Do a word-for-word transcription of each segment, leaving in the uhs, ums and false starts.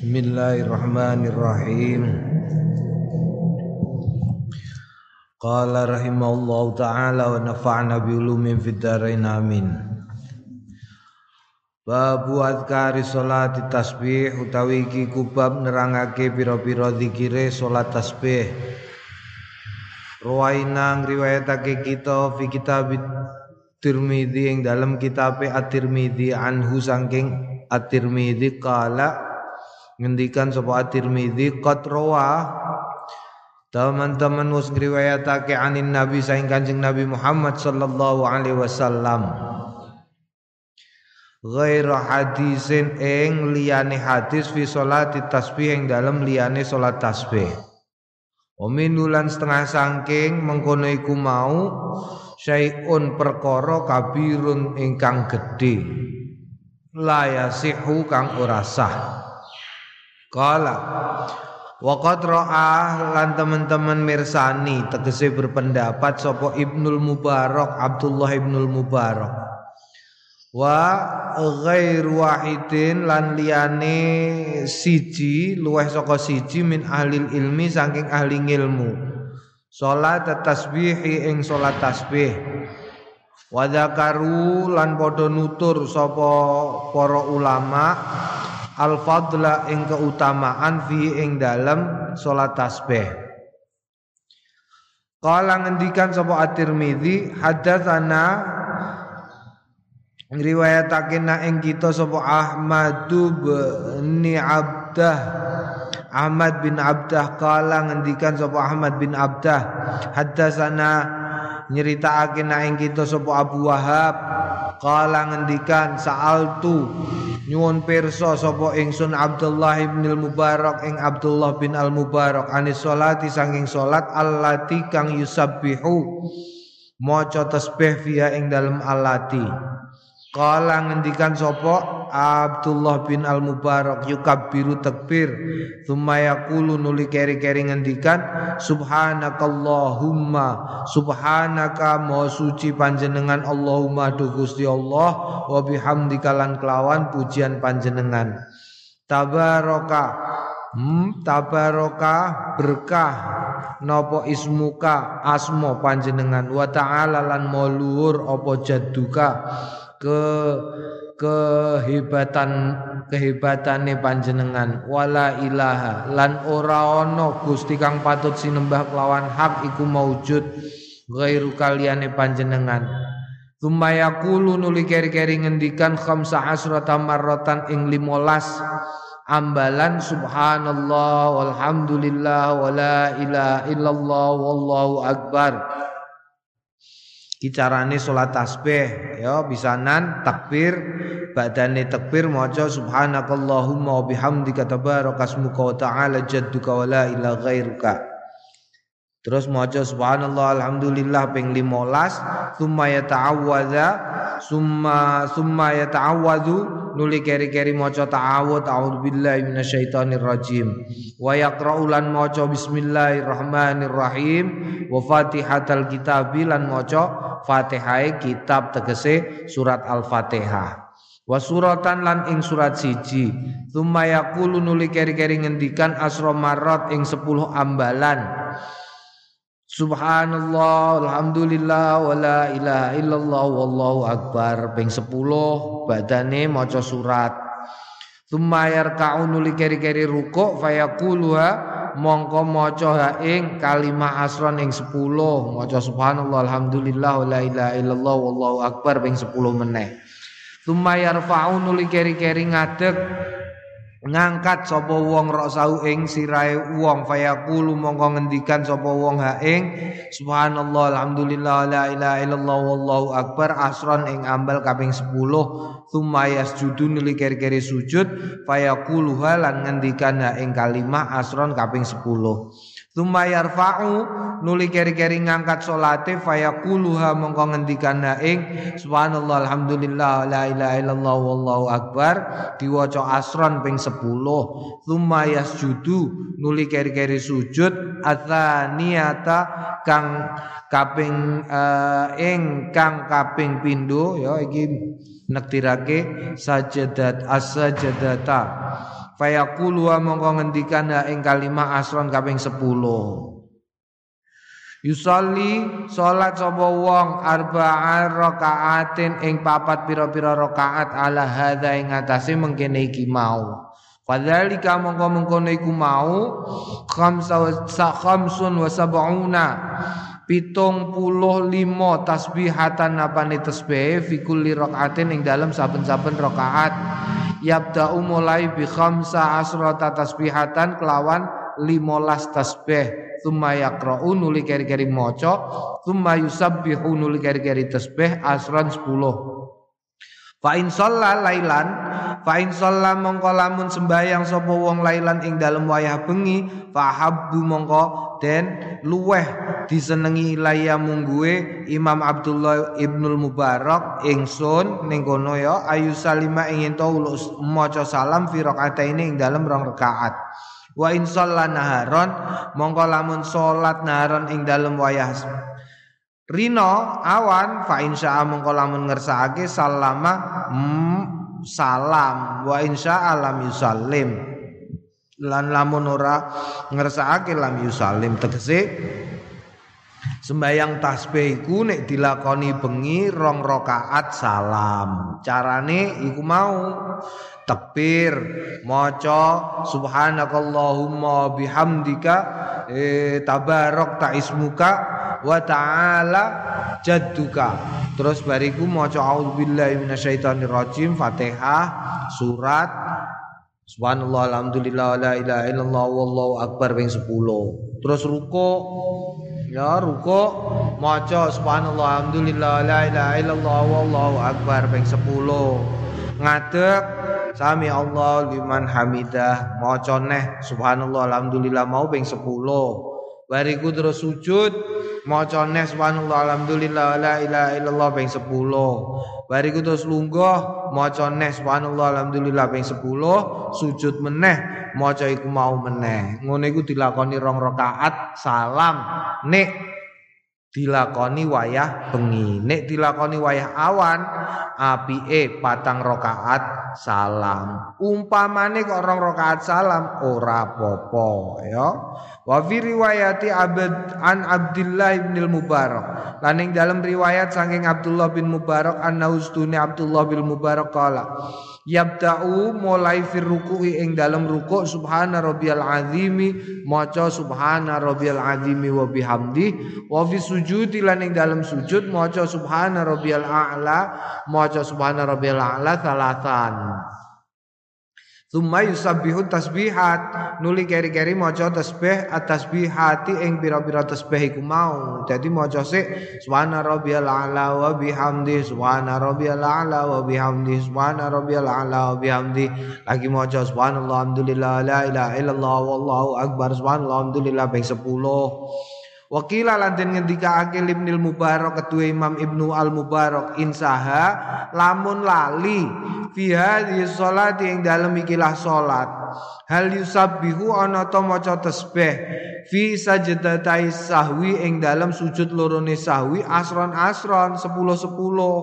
Bismillahirrahmanirrahim. Qala rahimahullahu ta'ala wa nafa'na bi ulumin fid dharain amin. Babu adhkari sholati tasbih utawi iki kubab nerangake pira-pira zikire sholat tasbih. Ruwainang riwayatake kita fi kitab At-Tirmidhi yang dalam kitab At-Tirmidhi anhu sangking At-Tirmidhi kala ngendikan sapa At-Tirmidhi qad rawa teman-teman wis ngriwayatake anin Nabi saing Kanjeng Nabi Muhammad sallallahu alaihi wasallam ghaira hadisin ing liyane hadis fi sholati tasbih ing dalam liyane sholat tasbih. Ominulan setengah sangking mengkono iku mau syai'un perkara kabirun ingkang gedhe la yasihu kang ora sah. Qala wa qad ra'a lan teman-teman mirsani tegese berpendapat sapa Ibnul Mubarak Abdullah ibn al-Mubarak wa ghairu wahidin lan liyane siji luweh saka siji min ahli ilmi saking ahli ilmu sholat tasbihi ing sholat tasbih. Wadakaru lan podo nutur sapa para ulama al-fadla ing keutamaan fi ing dalam sholat tasbih. Kala ngendikan sapa At-Tirmidzi hadatsana ngriwayatakena ing kita sapa Ahmad bin Abdah Ahmad bin Abdah kala ngendikan sapa Ahmad bin Abdah haddatsana nyritakake naing kita sapa Abu Wahab kala ngendikan sa'altu nyuwun pirsa sapa ingsun Abdullah ibn al-Mubarak ing Abdullah bin al-Mubarak anis sholati saking salat allati kang yusabbihu maca tasbih fiha ing dalem allati kala ngendikan sapa Abdullah bin al-Mubarak yukabbiru takbir thumma yaqulu nuli keri-keri ngendikan subhanakallahumma subhanaka maha suci panjenengan Allahumma duh Gusti Allah wa bihamdika lan kelawan pujian panjenengan tabaraka hmm, tabaraka berkah napa ismuka asma panjenengan wa ta'ala lan maha luhur apa jaduka ke kehebatan kehebatane panjenengan wala ilaha lan ora ana gusti kang patut sinembah kelawan hak iku maujud ghairu kaliyane panjenengan thumma yaqulu nuli keri-keri ngendikan khamsa asrata marratan ing lima belas ambalan subhanallah walhamdulillah wala ilaha illallah wallahu akbar. Kicarane sholat tasbih ya bisanan takbir badane takbir maca subhanakallahumma wa bihamdika tabarakasmuka wa ta'ala jadduka wa la ilaha ghairuka terus maca subhanallah alhamdulillah ping lima belas summa yata'awwadza summa summa yata'awwadzu nuli keri-keri maca ta'awud a'udzubillahi minasyaitonir rajim wa yaqra'u lan maca bismillahirrahmanirrahim wa fatihatal kitabi lan maca Fatihah kitab tegese surat Al-Fatihah. Wa suratan lan ing surat siji. Tsumma yaqulu nuli keri-keri ngendikan asra marrat ing sepuluh ambalan. Subhanallah, alhamdulillah, wala ilaha illallah, wallahu akbar. Ping sepuluh badane maca surat. Tsumma yarka'u nuli keri-keri ruku' fayaquluha mongko maca ha ing kalimah asron ing sepuluh maca subhanallah alhamdulillah la ilaha illallah wallahu akbar ping sepuluh meneh tsumma yarfa'un li keri-keri ngadeg ngangkat sapa wong raksau ing sirahe wong fayaqulu mongko ngendikan sapa wong ha ing subhanallah alhamdulillah la ilaha illallah wallahu akbar asron ing ambal kaping sepuluh tsumma yasjudun li keri-keri sujud fayaqulu lan ngendikan ha ing kalimah asron kaping sepuluh tsumma yarfa'u nuli keri-keri ngangkat salate fayaqulu mongko ngendikan ha ing subhanallah alhamdulillah la ilaha illallah wallahu akbar diwaca asron ping sepuluh tsumma yasjudu nuli keri-keri sujud atsaniyata kang kaping uh, ing kang kaping pindho ya iki nektirake sajadat as-sajadata Fayaqulu mongko ngendikana ing kalimah asron kaping sepuluh. Yusolli salat sapa wong arba'a rakaatin ing papat pira-pira rakaat ala hadza ing atase mengkene iki mau. Fadzalika mongko-mongkone iku mau khamsun wa sab'una pitung puluh lima tasbihatan napane tasbih fi kulli rakaatin ing dalem saben-saben rakaat. Yabda'u mulai bi khamsa asrata tasbihatan kelawan lima belas tasbih. Tsumma yaqra'u nuli keri-keri maca, tsumma yusabbihu nuli keri-keri tasbih asran sepuluh. Fa in shalla lailan, fa in shalla mongko lamun sembahyang sapa wong lailan ing dalem wayah bengi, fa habbu mongko den luweh disenengi ilaya mungguwe Imam Abdullah ibn al-Mubarak ingsun ning kono ya ayu salima ing ento maca salam fi rakaataine ing dalem rong rakaat. Wa in shalla naharon mongko lamun salat naharon ing dalem wayah rino awan fa insya mongko lamun ngersakake salama mm, salam wa insya lam yusallim lan lamun ora ngersakake lam yusallim tegese sembayang tasbih iku nek dilakoni bengi rong rakaat salam carane iku mau takbir maca subhanakallahumma bihamdika eh, tabarok ta'ismuka wa ta'ala jadduka terus bariku maca a'udzubillahi minasyaitonirrajim Fatihah surat subhanallah alhamdulillah la ilaha illallah wallahu akbar ping sepuluh terus rukuk ya rukuk maca subhanallah alhamdulillah la ilaha illallah wallahu akbar ping sepuluh ngadeg sami Allah liman hamidah maca neh subhanallah alhamdulillah mau ping sepuluh bariku terus sujud maca neh subhanallah alhamdulillah la ilaha illallah ping sepuluh bariku terus lungguh maca neh subhanallah alhamdulillah ping sepuluh sujud meneh maca iku mau meneh ngono iku dilakoni rong rakaat salam nek dilakoni wayah bengi nek dilakoni wayah awan apike patang rakaat salam umpamane kok rong rakaat salam ora apa-apa ya wa fi riwayati abad an Abdullah ibn al-Mubarak lan ing dalam riwayat saking Abdullah bin Mubarak annaustuni Abdullah bin Mubarak qala yabda'u mulai fir ruku'i ing dalam ruku' subhana rabbiyal azimi maca subhana rabbiyal azimi wa bihamdihi wa fi sujudi lan ing dalam sujud maca subhana rabbiyal a'la maca subhana rabbiyal a'la salatan tsumma yusabbihu tasbihat nuli keri-keri maca tasbih at-tasbihati ing pira-pira tasbih iku mau dadi maca sik subhana rabbiyal a'la wa bihamdihi subhana rabbiyal a'la wa bihamdihi subhana rabbiyal a'la wa bihamdihi lagi maca subhanallah alhamdulillah la ilaha illallah wallahu akbar subhanallah alhamdulillah ping sepuluh Wakila lanten ngendika akil ibnil mubarak ketua imam ibnu al mubarak insaha lamun lali fiha di sholat yang dalam ikilah sholat hal yusabbihu anato maca tasbih fi sajdatai sahwi yang dalam sujud lorone sahwi asron asron sepuluh sepuluh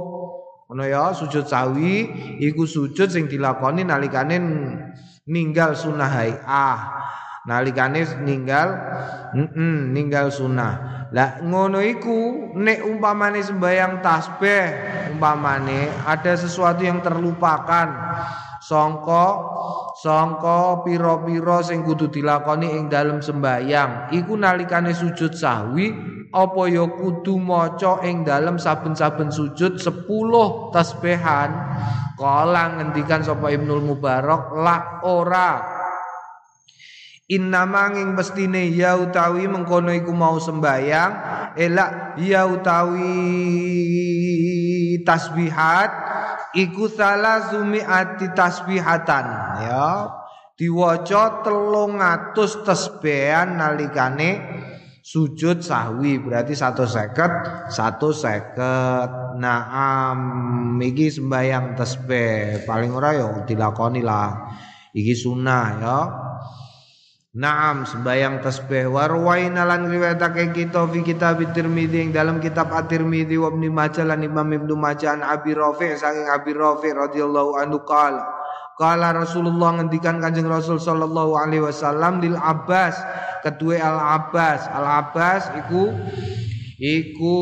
ono ya sujud sahwi iku sujud sing dilakoni nalikane ninggal sunah hai'ah nalikane ninggal mm-mm, ninggal sunah lah ngono iku nek umpamane sembayang tasbih umpamane ada sesuatu yang terlupakan sangka sangka pira-pira sing kudu dilakoni ing dalem sembayang iku nalikane sujud sahwi apa ya kudu maca ing dalem saben-saben sujud sepuluh tasbihan kala ngendikan sapa Ibnul Mubarak la ora innama ing bestine ya utawi mengkono iku mau sembayang elak ya utawi tasbihat iku salah sumiati tasbihatan ya diwaca telung atus tasbihan nalikane sujud sahwi berarti seratus seket seratus seket naam iki sembayang tasbih paling ora ya dilakoni lah iki sunah ya Naam sembayang tasbih warwaina lan riwayatake kita fi kitab At-Tirmidhi ing dalam kitab At-Tirmidhi wa Ibnu Majah lan Imam Ibnu Majah an Abi Rafi' saking Abi Rafi' radhiyallahu anhu qala Kala Rasulullah ngendikan Kanjeng Rasul sallallahu alaihi wasallam lil Abbas, kedue Al-Abbas. Al-Abbas iku iku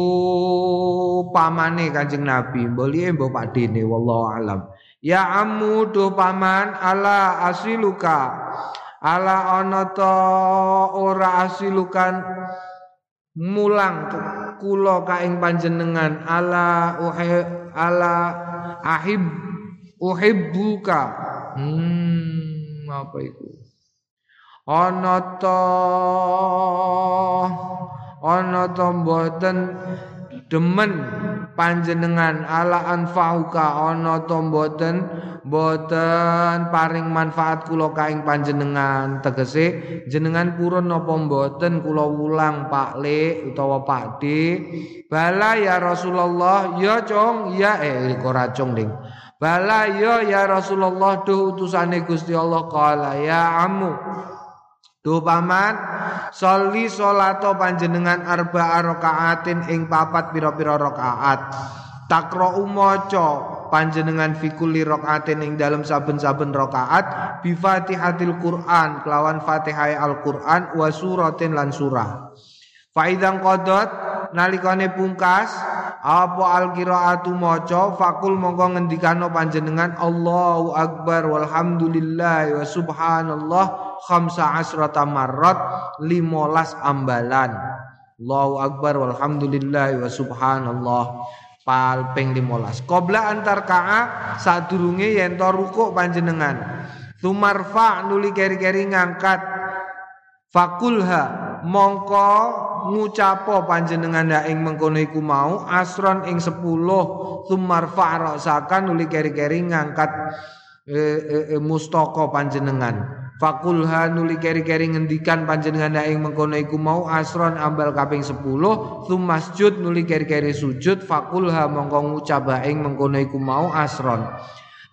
pamane Kanjeng Nabi. Mboli mbok padene wallahu alam. Ya ammu duh paman ala asiluka. Ala ana ta ora asilukan mulang kula kaing panjenengan ala uhe, ala ahib uhibbuka. Hmm, apa itu? Ana ta ana ta mboten demen panjenengan ala anfa'uka, ana ta mboten mboten paring manfaat kula kaing panjenengan, tegese jenengan purun napa mboten kula wulang Pak Lek utawa Pak D. Bala ya Rasulullah, ya Cung, ya eh ora Cung ding. Bala ya ya Rasulullah duh utusane Gusti Allah. Qala ya amu duh paman sholli sholato panjenengan arba'a rakaatin ing papat pira-pira rakaat takra'u maca panjenengan fikuli rakaatin ing dalam saben-saben rakaat bi Fatihatil Quran kelawan Fatihah Al-Quran wa suratin lan surah. Fa idzan qadhat nalikane pungkas apa al-qiraatu maca fakul monggo ngendikano panjenengan Allahu akbar walhamdulillah wa subhanallah khamsa asrata marrat limolas ambalan. Allahu akbar walhamdulillah wa subhanallah pal ping limolas qabla antar ka'a sadurunge yen to rukuk panjenengan tumarfa nuli keri-keri ngangkat fakulha mongko ngucapo panjenengan ing mengkono iku mau asron ing sepuluh tumarfa rasakan nuli keri-keri ngangkat e, e, e, mustoko panjenengan fakulha nuli keri-keri ngendikan panjenengan ing mengkono iku mau asron ambal kaping sepuluh tumasjud nuli keri-keri sujud fakulha mongko ngucap ing mengkono iku mau asron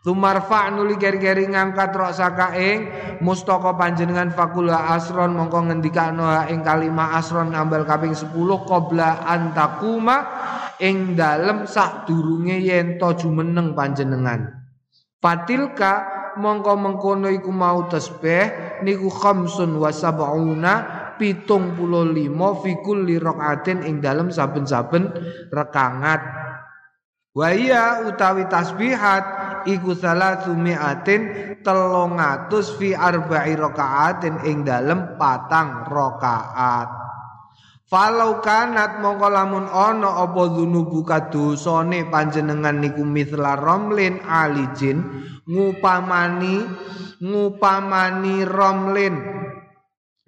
tumarfa nuli keri-keri ngangkat raksaka ing mustaka panjenengan fakula asron mongko ngendikano ing kalimah asron ambal kaping sepuluh qabla antakuma ing dalem sadurunge yen to jumeneng panjenengan patilka mongko mengkono iku mau tasbih niku khamsun wa sab'una pitung puluh lima fi kulli rakaatin ing dalem saben-saben rekangat. Wa iya utawi tasbihat iku salatu mi'atin telung atus fi arba'i rakaatin ing dalem patang rakaat. Falau kanat mongko lamun ana apa dzunubuka dosane panjenengan niku mithla romlin alijin ngupamani ngupamani romlin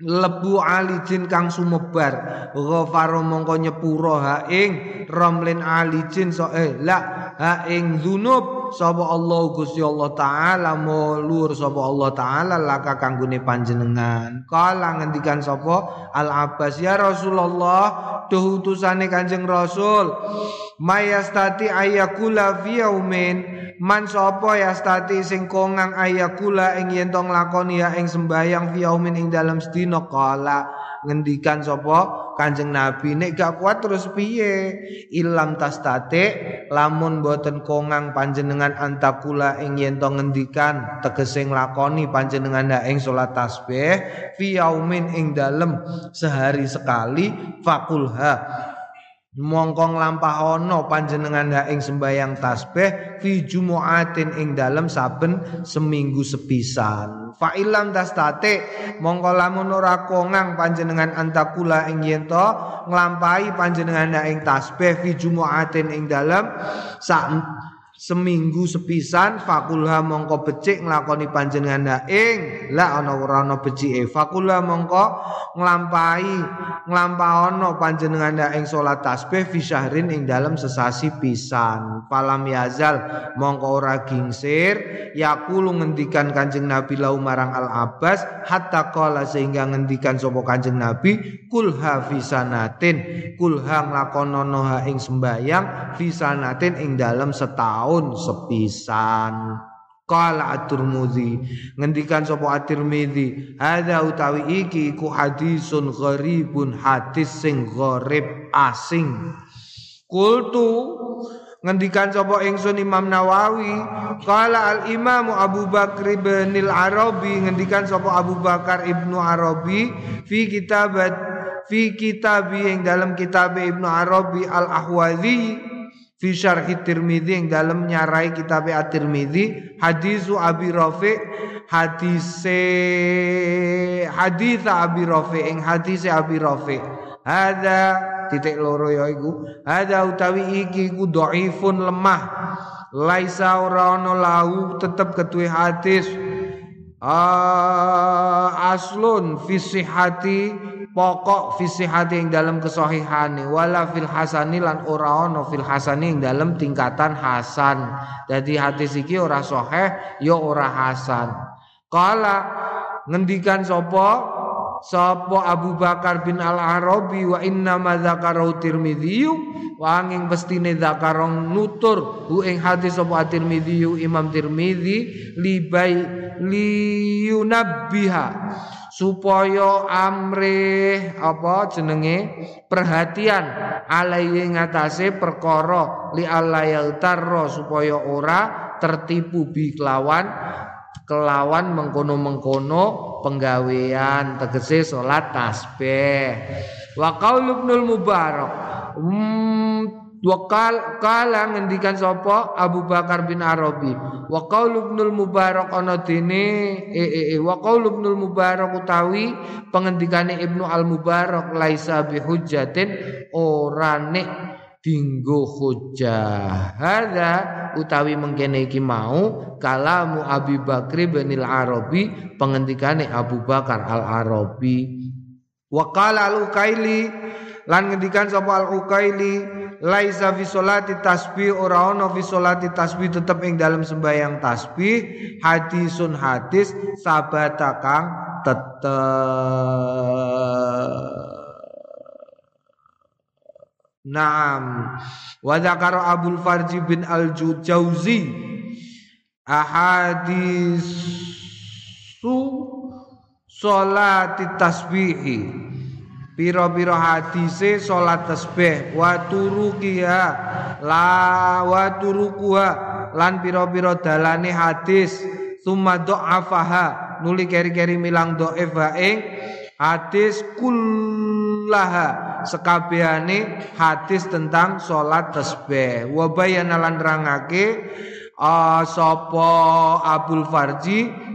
lebu alijin kang sumebar ghafaro mongko nyepuro ha ing romlin alijin so eh la ha ing dzunub sapa Allah Gusti Allah taala mulur sapa Allah taala laka kanggone panjenengan. Kala ngendikan sapa Al-Abbas ya Rasulullah duh utusane Kanjeng Rasul mayastati ayakula fi yaumin man sapa yastati sing kongang ayakula ing yen to nglakoni ya ing sembayang fiaumin ing dalam sedina. Kala ngendikan sapa Kanjeng Nabi nek gak kuat terus piye ilam tastate lamun boten kongang panjenengan antakula ing yen to ngendikan tegese nglakoni panjenengan ndak ing salat tasbih fiaumin ing dalam sehari sekali fakulha mongkong lampahono panjenengan ha ing sembayang tasbih fi jumu'atin ing dalem saben seminggu sepisan. Fa ilam tastate mongko lamun ora kongang panjenengan antakula ing yen to nglampahi panjenengan ha ing tasbih fi jumu'atin ing dalem sak seminggu sepisan fakulha mongko becik nglakoni panjenengan ha ing la ana ora ana becike fakulha mongko nglampahi nglampahono panjenengan ing salat tasbih fi syahrin ing dalem sesasi pisan. Falam yazal mongko ora gingsir yaqulu ngendikan Kanjeng Nabi lau marang Al-Abbas hatta qala sehingga ngendikan sapa Kanjeng Nabi kulha fi sanatin kulha nglakonono ha ing sembayang fi sanatin ing dalem setahun sepisan. Qala At-Tirmidhi ngendikan sapa At-Tirmidhi hadza utawi iki ku hadisun gharibun hadis sing gharib asing. Kultu Ngendikan sapa ingsun Imam Nawawi, qala al-Imam Abu Bakr ibn al-Arabi, ngendikan sapa Abu Bakar ibnu Arabi fi kitabat fi kitabi yang dalam kitab Ibnu Arabi al-Ahwazi fi syarh At-Tirmidhi yang dalam nyarai kitab At-Tirmidhi, hadisu Abi Rafi', hadise haditha Abi Rafi', ing hadise Abi Rafi'. Hadza titik loro ya iku, hadza utawi iki iku dhaifun lemah, laisa ora ana lahu tetep ketuwe hadis aslun fi sihhati, pokok fi sihhati yang dalam kesahihane, wala fil hasani lan ora ana fil hasani yang dalam tingkatan hasan. Dadi hadis iki ora sahih ya ora hasan. Qala ngendikan sapa Sopo Abu Bakar bin al-Arabi, wa inna ma dzakarahu Tirmidzi, wa angin pestine dzakarong nutur hu ing hadis sopo At-Tirmidzi Imam Tirmidzi libai liyunabbiha, supaya amrih apa jenenge perhatian alaihi ngatase perkara li alayal tarro, supaya ora tertipu bi kelawan kelawan mengkono-mengkono penggawean, tegese salat tasbih. Wa qaul ibnul Mubarak, hmm, wa qala qala ngendikan sapa Abu Bakar bin Arabi, wa qaul ibnul Mubarak ana dene eh eh wa qaul ibnul Mubarak utawi pengendikane Ibnu al-Mubarak laisa bihujjatin, ora nek dinggo hujjah. Hadza utawi mengkene iki mau kalamu Abi Bakri bin al-Arabi, pengendikane Abu Bakar al-Arabi. Wa qala al-Uqayli lan ngendikan sapa al-Uqayli laisa fi sholati tasbih, ora ana fi sholati tasbih tetep ing dalam sembahyang tasbih hadisun hadis sabata kang tetep. Naam, wa dzakara Abu'l-Faraj ibn al-Jawzi ahadisu sholati tasbihi, pira-pira hadise sholat tasbih, wa turuqiha la wa turuquha lan pira-pira dalane hadis, tsumma dha'afaha nuli keri-keri milang dhaif wae hadis kullaha sekabehane hadis tentang sholat tasbih. Wa bayana lan rangake uh, sapa Abu'l-Faraj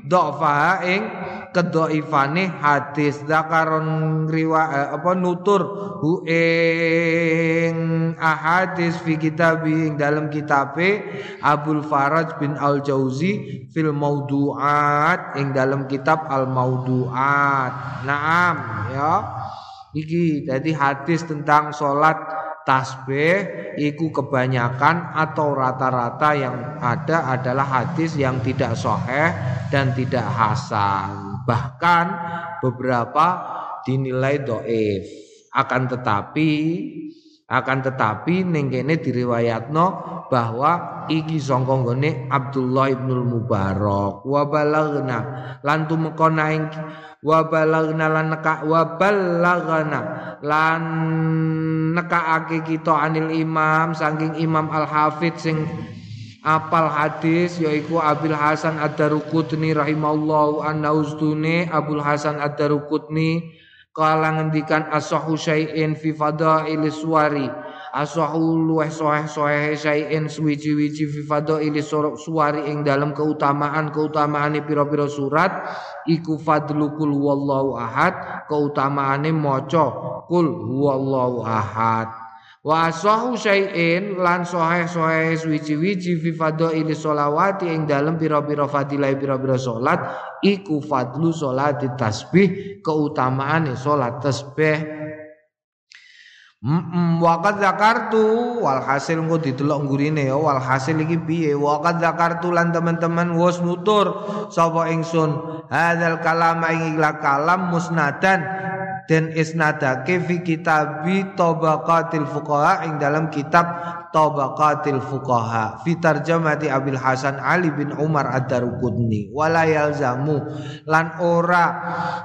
dha'faha ing kedhaifane hadis, dzakaron riwa apa nutur hu ing ahadis fi kitabi ing dalam kitabe Abu'l-Faraj bin al-Jawzi fil maudu'at ing dalam kitab al-maudu'at. Naam ya. Iki jadi hadis tentang sholat tasbih iku kebanyakan atau rata-rata yang ada adalah hadis yang tidak sahih dan tidak hasan, bahkan beberapa dinilai dhaif. Akan tetapi akan tetapi ning kene diriwayatno bahwa iki sangka nggone Abdullah ibn al-Mubarak. Wa balagna lan tumeka naing wa balagna lan neka wa balagna lan nekaake kita anil imam saking Imam al-Hafidz sing apal hadis yaiku Abul Hasan Ad-Daraqutni rahimallahu anhu, ustune Abul Hasan Ad-Daraqutni kala ngendikan asahu syai'in fi fadailis suwari, asahu luweh soheh soheh syai'in suwici-wici fi fadailis suwari ing dalam keutamaan-keutamaane pira-pira surat iku fadlu kul huwallahu ahad, keutamaane maca kul huwallahu ahad. Wa asahu syai'in lan soheh soheh suwici-wici fi fadailis sholawati ing dalam pira-pira fadilah pira-pira sholat iku fadlu sholat tasbih, keutamaan sholat tasbih. Waqad zakartu, walhasil engko didelok ngurine ya, walhasil iki piye. Waqad zakartu lan teman-teman wis nutur sapa ingsun hadzal kalama ing kalam musnadan dan isnadake fi kitabi tabaqatil fuqaha ing dalam kitab tabaqatil fuqaha fi tarjamati Abil Hasan Ali bin Umar Ad-Daraqutni. Wala yalzamu lan ora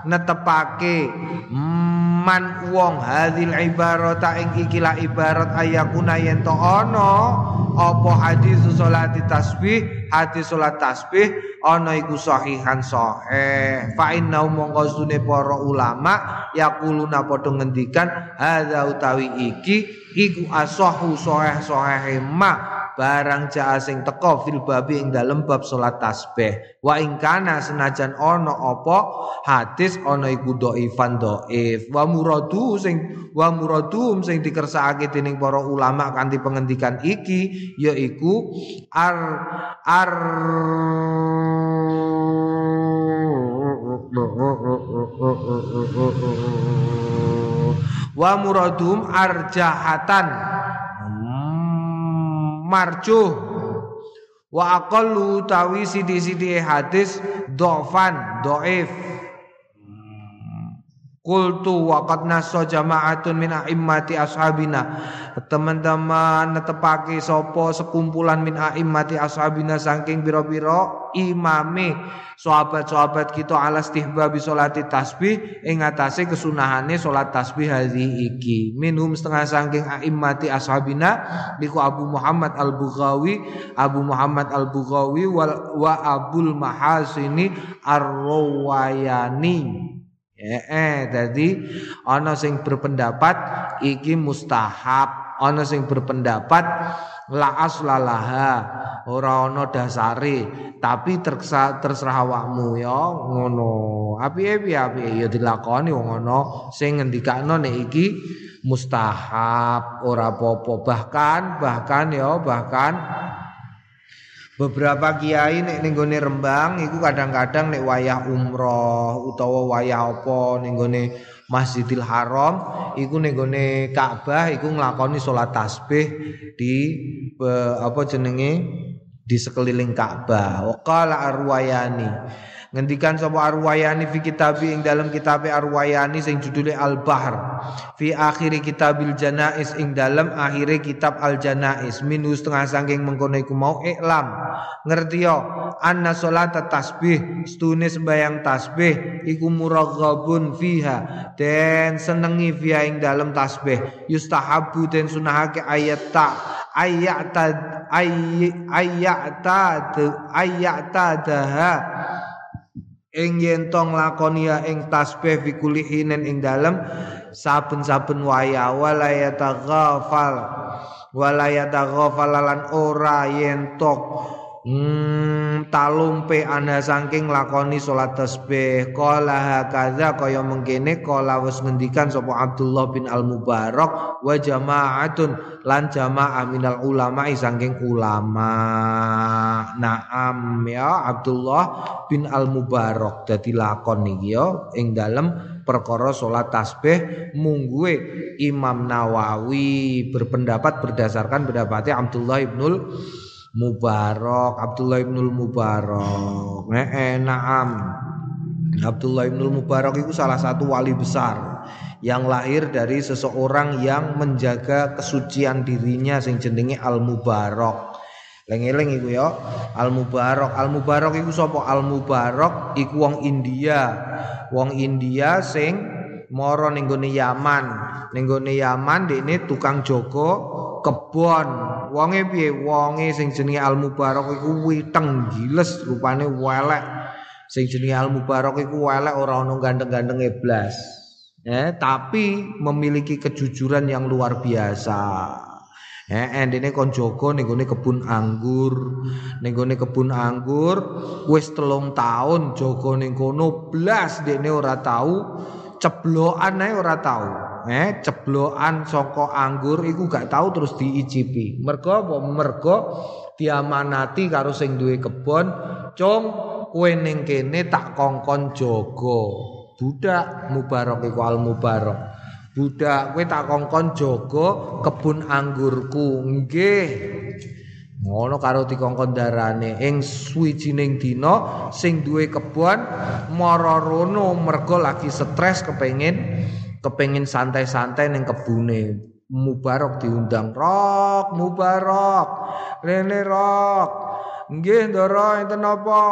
netepake hmm, man wong hadil ibarata ing ikilah ibarat ayakuna yen to ana apa hadis salat tasbih, hadis salat tasbih ana iku sahihan sahih. Fa inna mongko sune para ulama yaquluna padha ngendikan hadza utawi iki iku asahu sahih sahih ma barang jaa sing teko fil babi ing dalem bab salat tasbih. Wa ing kana senajan ana apa hadis ana iku dhaifan dhaif. Wa muradu sing wa muradum sing dikersakake dening para ulama kanthi pengendikan iki yaiku ar ar wa muradum arjahatan marjuh wa aqallu tawi sidi-sidi hadis dhofan dhaif. Qultu wa qad nassa jama'atun min a'immati ashabina, teman-teman netepake sapa sekumpulan min a'immati ashabina saking pira-pira imame sahabat-sahabat kita ala istihbab salati tasbih ing atase kesunahane salat tasbih hadhi iki. Minhum setengah saking a'immati ashabina liku Abu Muhammad Al-Baghawi, Abu Muhammad Al-Baghawi wa Abul Mahasini Ar-Ruwayani. Eh, eh, tadi ana sing berpendapat iki mustahab, ana sing berpendapat la aslalaha ora ana dasare, tapi terserah, terserah awakmu ya ngono. Apiye-piye ya dilakoni wong ana sing ngendikakno nek iki mustahab ora apa-apa, bahkan bahkan ya bahkan beberapa kiai nek ning gone Rembang iku kadang-kadang nek wayah umrah utawa wayah apa ning gone Masjidil Haram iku ning gone Ka'bah iku nglakoni salat tasbih di be, apa jenenge di sekeliling Ka'bah. Waqala Ar-Ruwayani, ngendikan sapa Ar-Ruwayani fi kitabi ing dalam kitabe Ar-Ruwayani sing judule Al-Bahr fi akhiri kitabil janais ing dalam akhire kitab al janais minus setengah saking mengkono iku mau iklam ngertiyo anna salat tasbih stune sembayang tasbih iku muraghabun fiha den senengi fiha ing dalam tasbih yustahabu den sunahake ayat ta ayata ayata ayata daha ing yen tong lakonia ing tasbih fikuli hinen ing dalam saben-saben waya walayataghafal walayataghafal lan ora yen tok hmm, talumpe ana saking lakoni salat tasbih. Qala hakaza kaya mengkene qala wis ngendikan sapa Abdullah bin al-Mubarak wa jama'atun lan jama'ah minal ulama saking ulama. Naam ya Abdullah bin al-Mubarak dadi lakon niki ya ing dalem perkara salat tasbih mungguwe Imam Nawawi berpendapat berdasarkan pendapatnya Abdullah ibnul Mubarak, Abdullah ibnul Mubarak. Heeh, naam. Abdullah ibnul Mubarak itu salah satu wali besar yang lahir dari seseorang yang menjaga kesucian dirinya sing jenenge Al-Mubarak. Lengeleng iku ya, Al-Mubarak. Al-Mubarak iku sapa? Al-Mubarak iku wong India. Wong India sing mara ning gone Yaman. Ning gone Yaman dekne tukang jaga kebon. Wonge piye? Wonge sing jenenge Al-Mubarak iku witeng giles rupane welek. Sing jenenge Al-Mubarak iku welek ora ana ganteng-ganteng eblas. Eh, tapi memiliki kejujuran yang luar biasa. Eh, dene kon jaga ning gone kebun anggur, ning gone kebun anggur wis telung taun jaga ning kono blas dene ora tau ceblokan ae ora tau. Eh, ceblokan saka anggur iku gak tau terus diicipi. Mergo apa? Mergo diamanati karo sing duwe kebon, "Cung, kowe ning kene tak kongkon jaga." Budak Mubarak iku Al-Mubarak. Budak, kowe tak kongkon jaga kebun anggurku. Nggih. Ngono karo dikongkon darane ing suwijining dina sing duwe kebon mara rono mergo lagi stres kepengin kepengin santai-santai ning kebune. Mubarak diundang, "Rok, Mubarak. Rene Rok. Nggih, Ndara enten apa?"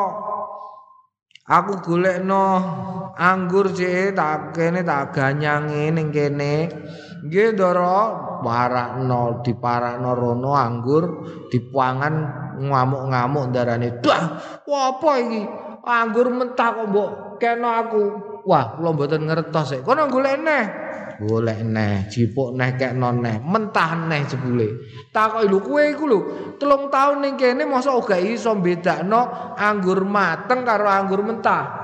Aku golekno anggur sih tak kene tak ganyangi ning kene. Nggih ndara parakno diparakno rono anggur dipuangan ngamuk-ngamuk ndarane. Dah, apa iki? Anggur mentah kok mbok kene aku. Wah, kula mboten ngertos sik. Kono golek neh. Golek neh, jipuk neh kekno neh, mentah neh jebule. Takoki lho kowe iku lho, telung taun ning kene mosok gak iso bedakno anggur mateng karo anggur mentah.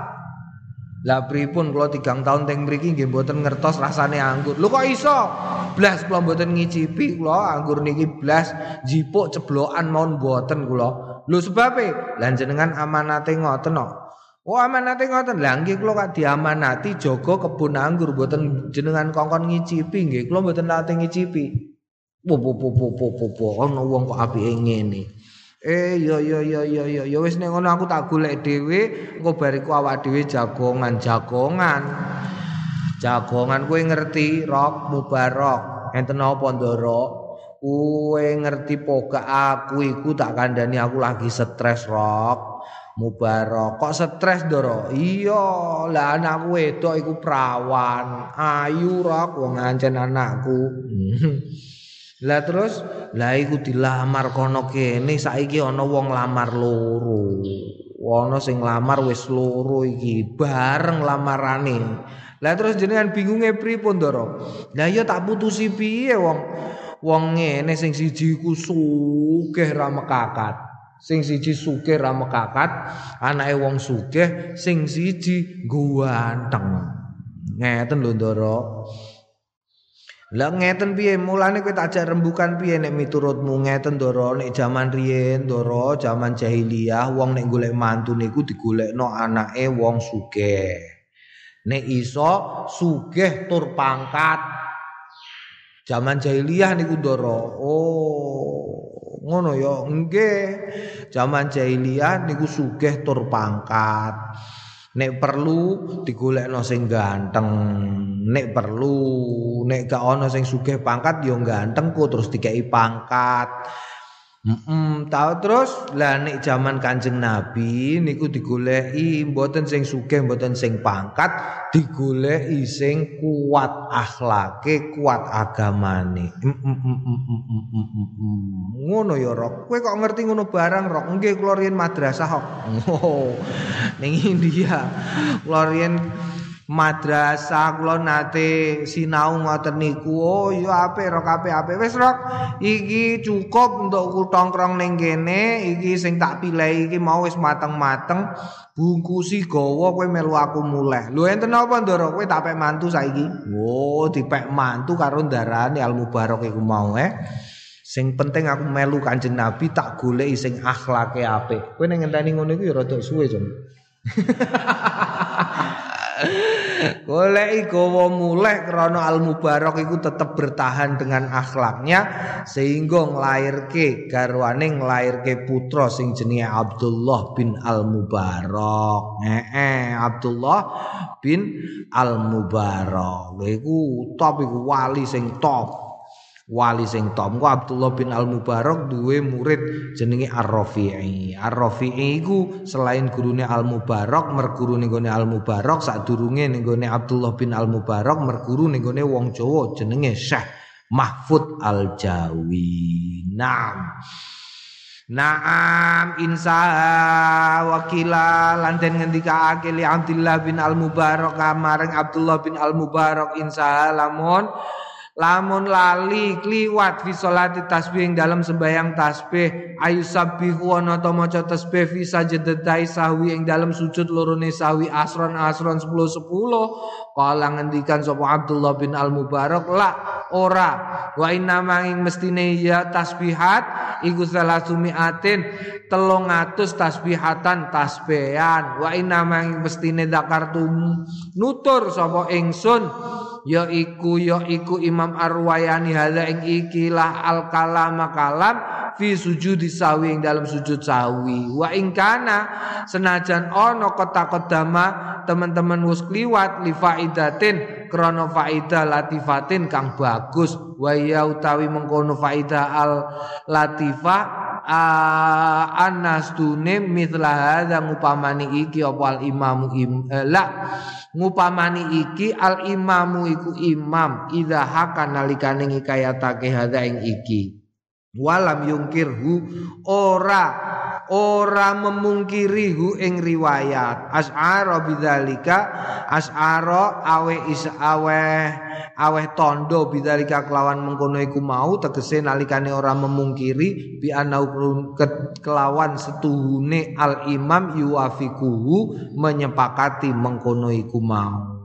Lah pripun kula tigang taun teng mriki nggih mboten ngertos rasane anggur. Lho kok iso? Blas kula mboten ngicipi kula anggur niki blas jipuk ceblokan mawon mboten kula. Lho sebabe lan jenengan amanate ngoten kok. Oh amanate ngoten, lha nggih kula kak diamanati jaga kebun anggur mboten jenengan kongkon ngicipi nggih kula mboten late ngicipi. Popo popo popo ono wong kok apike ngene. Eh yo yo yo yo yo yo wis nek ngono aku tak golek dhewe engko bariku awak dhewe jagongan jagongan. Jagongan kowe ngerti Rok Mubarok enten apa ndoro? Kowe ngerti pogak aku iku tak kandhani aku lagi stres Rok Mubarok, kok stres ndoro? Iya, lah anakku wedok iku perawan. Ayu Rok, wong ancen anakku. Lah terus, lah iku dilamar kono kene, saiki ana wong lamar loro. Ana sing lamar wis loro iki, bareng lamarane. Lah terus jenengan bingunge pripun ndoro? Lah iya tak putusi piye wong? Wong ngene sing siji iku sugih ra mekakat. Sing siji sugih ra mekakat, anake wong sugih, sing siji ganteng. Ngeten lho ndara. Lah ngeten piye mulane kowe tak ajak rembukan piye nek miturutmu ngeten ndara nek jaman riyen ndara jaman jahiliyah wong nek golek mantu niku digolekno anake wong sugih. Nek iso sugih tur pangkat. Jaman jahiliyah niku ndara. Oh ngono ya nggih jaman jahiliyah niku sugih tur pangkat nek perlu digolekno sing ganteng nek perlu nek gak ana sing sugih pangkat ya ganteng kok terus dikeki pangkat heeh tahu terus lah nek jaman Kanjeng Nabi niku digoleki mboten sing sugih mboten sing pangkat digoleki sing kuat akhlake kuat agamane ngono ya Rok kowe kok ngerti ngono barang Rok nggih kula riyen madrasah kok ning India kula riyen madrasah kula nate sinau ngoten niku. Oh ya apik Rok apik apik. Wis Rok, iki cukup untuk kutongkrong ning kene. Iki sing tak pilih iki mau wis mateng-mateng. Bungkusi gawa kowe melu aku muleh. Lho enten apa ndoro kowe tak pek mantu saiki? Oh, dipek mantu karo ndarane Al-Mubarok iku mau eh. Sing penting aku melu Kanjeng Nabi tak goleki sing akhlake apik. Kowe nek ngenteni ngono iku ya rada suwe, Jon. Goleki gawa muleh krana Al-Mubarok iku tetap bertahan dengan akhlaknya sehingga nglairke garwane nglairke putra sing jenenge Abdullah bin Al-Mubarak. Heeh, Abdullah bin Al-Mubarak. Iku top iku wali sing top. Wali sing top ku Abdullah bin Al-Mubarak duwe murid jenenge Ar-Rafi'i. Ar-Rafi'i iku selain gurune Al-Mubarak, merguru ning gone Al-Mubarak, sadurunge ning gone Abdullah bin Al-Mubarak, merguru ning gone wong Jawa jenenge Syekh Mahfudh al-Jawi. Naam. Naam insaha wakila lanten ngendika akili Abdullah bin Al-Mubarak marang Abdullah bin Al-Mubarak insaha lamun lamun lali kliwat fi sholati tasbih ing dalam sembahyang tasbih ayu sabbihu ana ta maca tasbih fi sajdatai sahwi ing dalam sujud lorone sahwi asron asron sepuluh sepuluh kala ngendikan sapa Abdullah bin Al-Mubarak la ora wa inna manging mestine ya tasbihat iku salasumiatin telung atus tasbihatan tasbihan wa inna manging mestine dakartum nutur sapa ingsun ya iku ya iku Imam Ar-Ruwayani hadza ing ikilah al-kalama kalam fi sujudi sahwi ing dalam sujud sahwi wa ing kana senajan ana kota-kodama teman-teman wis kliwat li faidatin krana faidah latifatin kang bagus wa ya utawi mengkono faidah al latifah anastune mithla hadza ngupamani iki apa al imamu la ngupamani iki al imamu iku imam idza hakan nalikane ngikayatake hadza ing iki walam yungkirhu ora ora memungkiri hu ing riwayat asy'ara bidzalika asy'ara awe is aweh aweh tondo bidzalika kelawan mengkono iku mau tegese nalikane ora memungkiri bi anaukun kelawan setuhune al imam yuwafiquhu menyepakati mengkono iku mau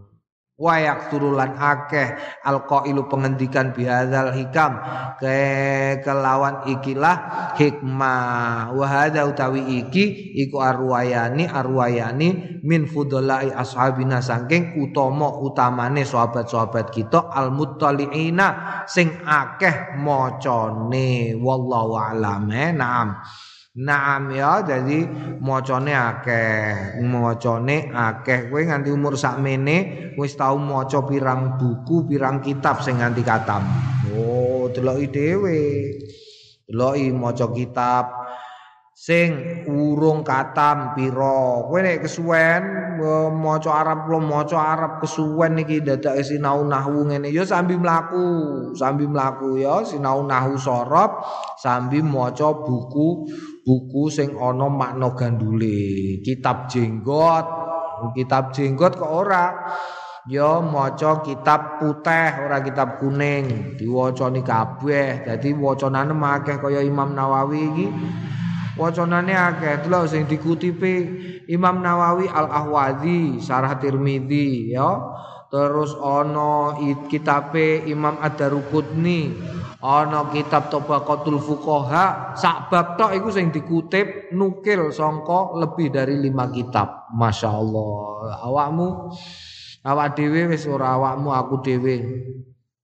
wayak turulan akeh alqailu pengendikan bihadzal hikam ke kelawan ikilah hikmah wa hadza utawi iki iku Ar-Ruwayani Ar-Ruwayani min fudlai ashabina saking utama utamane sahabat-sahabat kita al-muttali'ina sing akeh macane wallahu a'lam. Naam. Naam ya, jadi mocone akeh, mocone akeh. Kowe nganti umur sakmene wis tau maca pirang buku, pirang kitab sing nganti katam. Oh, deloki dhewe. Deloki maca kitab sing urung katam pira. Kowe nek kesuwen maca Arab, lho maca Arab kesuwen iki dadake sinau nahwu ngene. Ya sambil mlaku, sambil mlaku ya sinau nahwu sorop, sambil maca buku buku sing ana makna gandule, kitab jenggot, kitab jenggot kok ora. Ya maca kitab putih ora kitab kuning, diwacani kabeh. Dadi wacanane akeh kaya Imam Nawawi iki. Wacanane akeh lho sing dikutipi Imam Nawawi Al-Ahwazi Syarah Tirmidhi ya. Terus ana kitabe Imam Ad-Daraqutni. Ana kitab Tabaqatul Fuqaha sak bab tok iku sing dikutip nukil sangka lebih dari lima kitab. Masya Allah. Awakmu awak dhewe wis ora awakmu aku dhewe.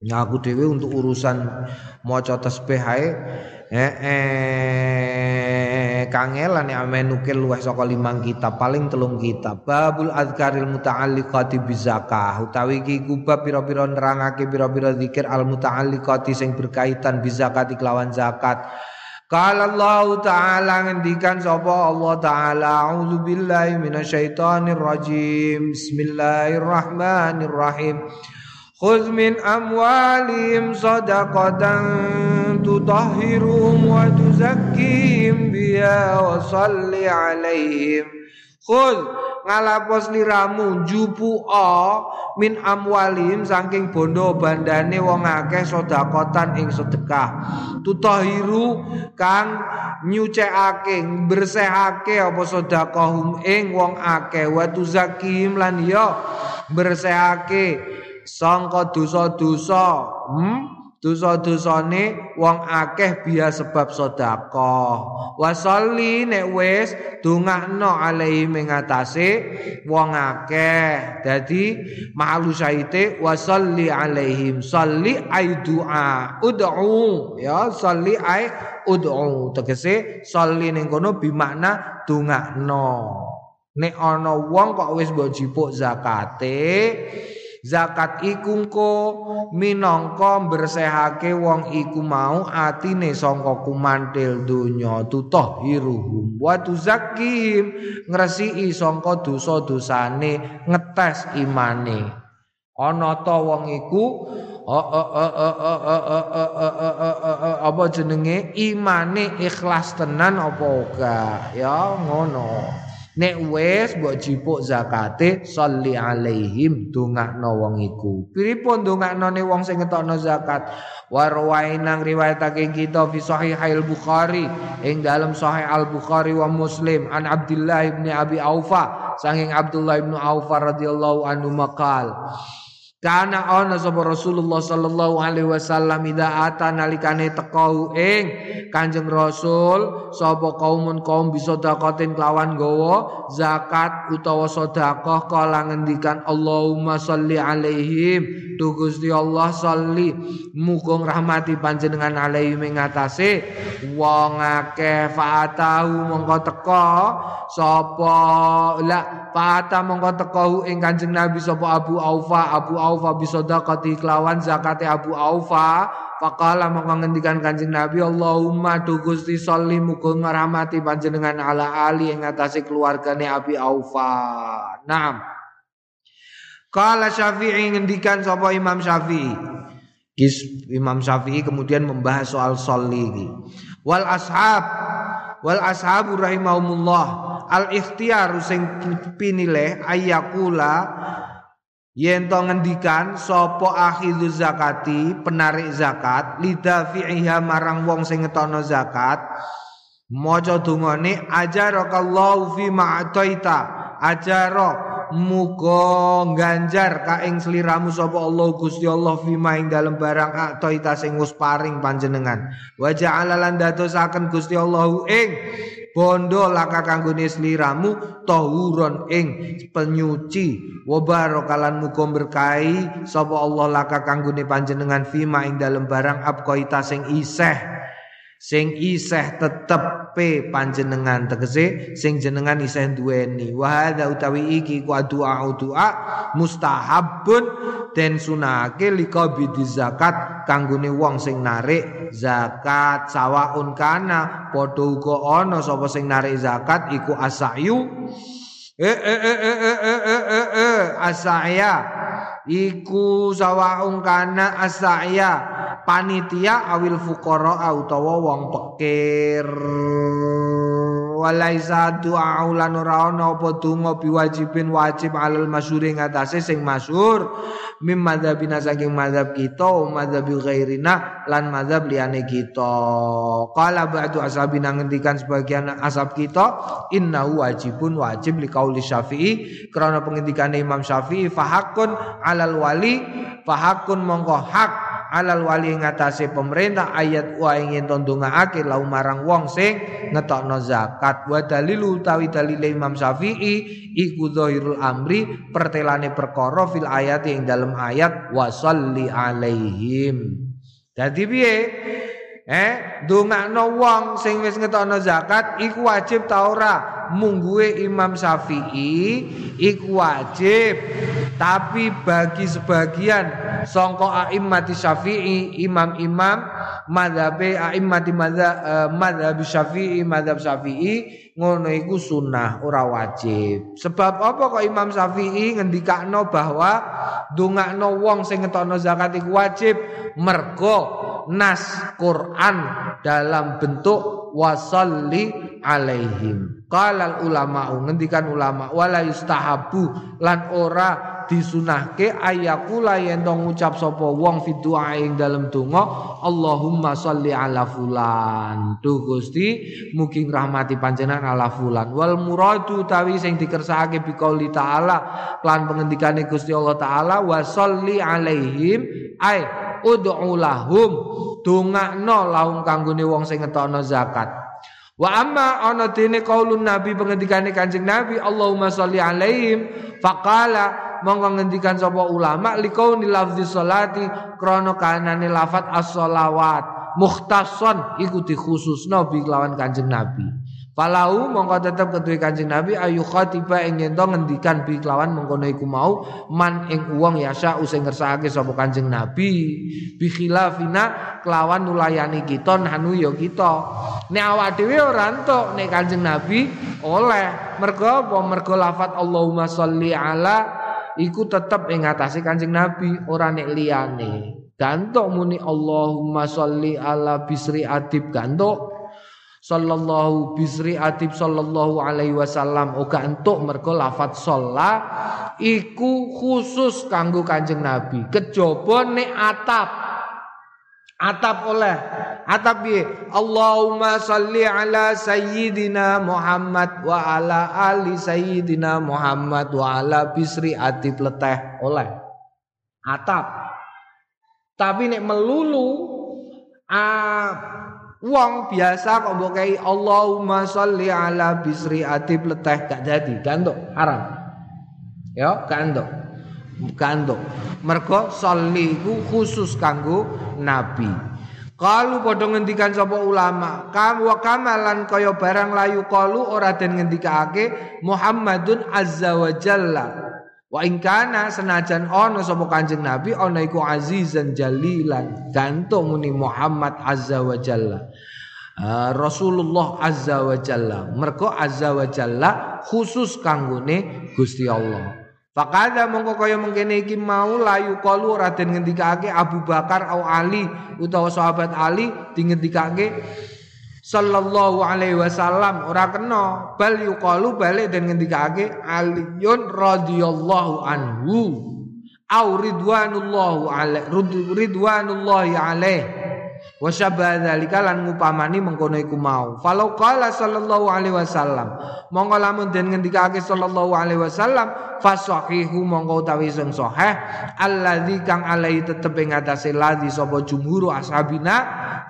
Ya aku dhewe untuk urusan maca tasbih ae eh eh kangelan ya men nukil luwih saka limang kitab paling telung kitab. Babul Azkaril Muta'alliqati Bizakah utawi iki kubab pira-pira nerangake pira-pira zikir al muta'alliqati sing berkaitan bizakati kelawan zakat. Qala Allah Ta'ala ngendikan sapa Allah Ta'ala auzubillahi minasyaitonir rajim bismillahirrahmanirrahim khudz min amwalihim shadaqatan tutahhiruhum wa tuzakkihim biha wa shalli 'alaihim khudz ngalapos liramu jupu a min amwalihim saking bondo bandane wong akeh sedekatan ing sedekah tutahiru kang nyucekake bersehake apa sedekahum ing wong akeh wa tuzakim lan ya bersehake sangka dosa-dosa hmm? dosa-dosane wong akeh biya sebab sedekah wasalli nek wis dongakno alai mengatasi wong akeh dadi ma'al syaite wasalli alaihim salli ai du'a ud'u ya salli ai ud'u tegese salli ning kono bimakna dongakno nek ana wong kok wis mbok jipuk zakate zakat ikungko minangka bersehake wong iku mau atine sangka kumantil donya tutahhiruhum wa tuzakkihim ngresiki sangka dosa-dosane ngetes imane ana ta wong iku apa jenenge imane ikhlas tenan apa ora ya ngono. Nek wis mbok jipuk zakate sholli alaihim dongakno wong iku. Piripun dongaknone wong sing ngetokno zakat? Warwainang riwayatake kita fi sahih al-Bukhari ing dalam sahih al-Bukhari wa Muslim an Abdullah ibn Abi Aufa sanging Abdullah ibn Aufa radhiyallahu anhu maqal kana ana sapa Rasulullah sallallahu alaihi wasallam ida atana likane teko ing Kanjeng Rasul sapa kaumun kaum bisa sedekatin kelawan gawa zakat utawa sedekah kala ngendikan Allahumma sholli alaihim tu Gusti Allah sholli muga rahmati panjenengan alaihi ngatasi wong akeh faatahu mongko teko sapa la faata mongko teko ing Kanjeng Nabi sapa Abu Aufa Abu Aufa bisodaqati kelawan zakate Abu Aufa. Faqala mongko ngendikan Kanjeng Nabi, Allahumma du Gusti sholli muga ngramati panjenengan ala ali ing atase keluargane Abi Aufa. Naam. Qala Syafi'i, ngendikan sapa Imam Syafi'i. Imam Syafi'i kemudian membahas soal sholli iki. Wal ashab wal ashabu rahimahumullah al ikhtiyaru sing pinileh ayakula yen to ngendikan sapa akhidhu zakati penarik zakat lidafi'iha marang wong sing ngetono zakat maca dungane ajarakallahu fi ma'ataita ajara muga ganjar ka ing sliramu sapa Allah Gusti Allah fi ma ing dalem barang ataita sing wis paring panjenengan wa ja'ala lan dadosaken Gusti Allah ing bondo laka kanggone sliramu tahuron ing penyuci wa barakalan muga berkahi sapa Allah laka kanggone panjenengan fima ing dalem barang abqaita sing isih sing isih tetep pe panjenengan tegese sing jenengan isih duweni wa hadza utawi iki ku doa doa mustahabun den sunahake likabid zakat kanggone wong sing narik zakat sawaun kana padha uga ana sapa sing narik zakat iku asayu eh eh eh eh eh eh eh eh eh asaya iku sawaun kana asaya panitia awil fuqara utawa wong pikir walaisa du'a lan ora ana apa donga biwajibin wajib alal masyhuri ngatasi sing masyhur mim madzhabina saking mazhab kita mazhabi ghairina lan mazhab liyane kita qala ba'du ashabina ngendikan sebagian ashab kita innahu wajibun wajib liqauli Syafi'i karena pengendikane Imam Syafi'i fahakun alal wali fahakun mongko hak alal wali ngatasi pemerintah ayat wa ingin tondongaake lau marang wong sing ngetokno zakat wa dalilu utawi dalile Imam Syafi'i iku zahirul amri pertelane perkara fil ayat ing dalam ayat wa sholli alaihim. Dadi piye? Eh, ndongakno wong sing wis ngetokno zakat iku wajib ta ora? Mungguhe Imam Syafi'i iku wajib, tapi bagi sebagian sangka a'immati Syafi'i, imam-imam madhabe a'immati madhab madhab Syafi'i, madhab Syafi'i ngono iku sunnah ora wajib. Sebab apa kok Imam Syafi'i ngendikakno bahwa ndongakno wong sing ngetokno zakat iku wajib? Mergo nas Quran dalam bentuk wasalli alaihim. Qalal ulama ngendikan ulama wala yustahabu lan ora disunahke ayakula yen to ngucap sapa wong fi doa ing dalem donga Allahumma sholli ala fulan. Duh Gusti mugi rahmati panjenengan ala fulan. Wal muradu utawi sing dikersakake bi qauli ta'ala lan pengendikane Gusti Allah taala wa sholli alaihim ay ud'u lahum dongakno laung kanggone wong sing ngetokno zakat wa amma ana dene kaulun nabi pengendikane Kanjeng Nabi Allahumma sholli alaihim faqala monggo ngendikan sapa ulama likauni lafzi sholati krana kanane lafat as-sholawat mukhtasson iku dikhususna bi lawan Kanjeng Nabi falau mongko tetep ketuwe Kanjeng Nabi ayu khatiba ing ento ngendikan bi kelawan mengkono iku mau man ing wong yasa useng ngersakake sapa Kanjeng Nabi bi khilafina kelawan nulayani kita nanu ya kita nek awak dhewe ora entuk nek Kanjeng Nabi oleh mergo apa mergo lafat Allahumma sholli ala iku tetep ing atase Kanjeng Nabi ora nek liyane gantuk muni Allahumma sholli ala Bisri Adib gantuk sallallahu bisri atib sallallahu alaihi wasallam uga entuk mergo lafat sholla iku khusus kanggo Kanjeng Nabi kejaba nek atap atap oleh atap piye Allahumma sholli ala sayyidina Muhammad wa ala ali sayyidina Muhammad wa ala bisri atib leteh oleh atap tapi nek melulu a wong biasa kok mbok kei Allahumma sholli ala bisri atib leteh gak jadi gantuk haram. Ya, gantuk. Gantuk. Mergo sholli ku khusus kanggo Nabi. Kalu padha ngendikan sapa ulama, kam wa kamalan kaya barang layu kalu ora den ngendikake Muhammadun azza wa jalla. Wa ingkana senajan ono sopo kanjeng Nabi ono iku azizan jalilan gantung muni Muhammad azza wa jalla, uh, Rasulullah azza wa jalla. Merko azza wa jalla khusus kanggone Gusti Allah. Fakada mongko kaya mengkene iki mau layu kalu raden ngendikake Abu Bakar au Ali utawa sahabat Ali dingendikake sallallahu alaihi wasallam ora kena, bal yuqalu balik dan ngendikake Aliyun radhiyallahu anhu au ridwanullahu alaihi ridwanullahi alaihi wa syabadzalika lan ngupamani mengkono iku mau. Falau qala sallallahu alaihi wasallam monggo lamun den ngendikake sallallahu alaihi wasallam fasahihu monggo utawi sing sahih allazi kang alai tetep ing atase lazi sapa jumhur ashabina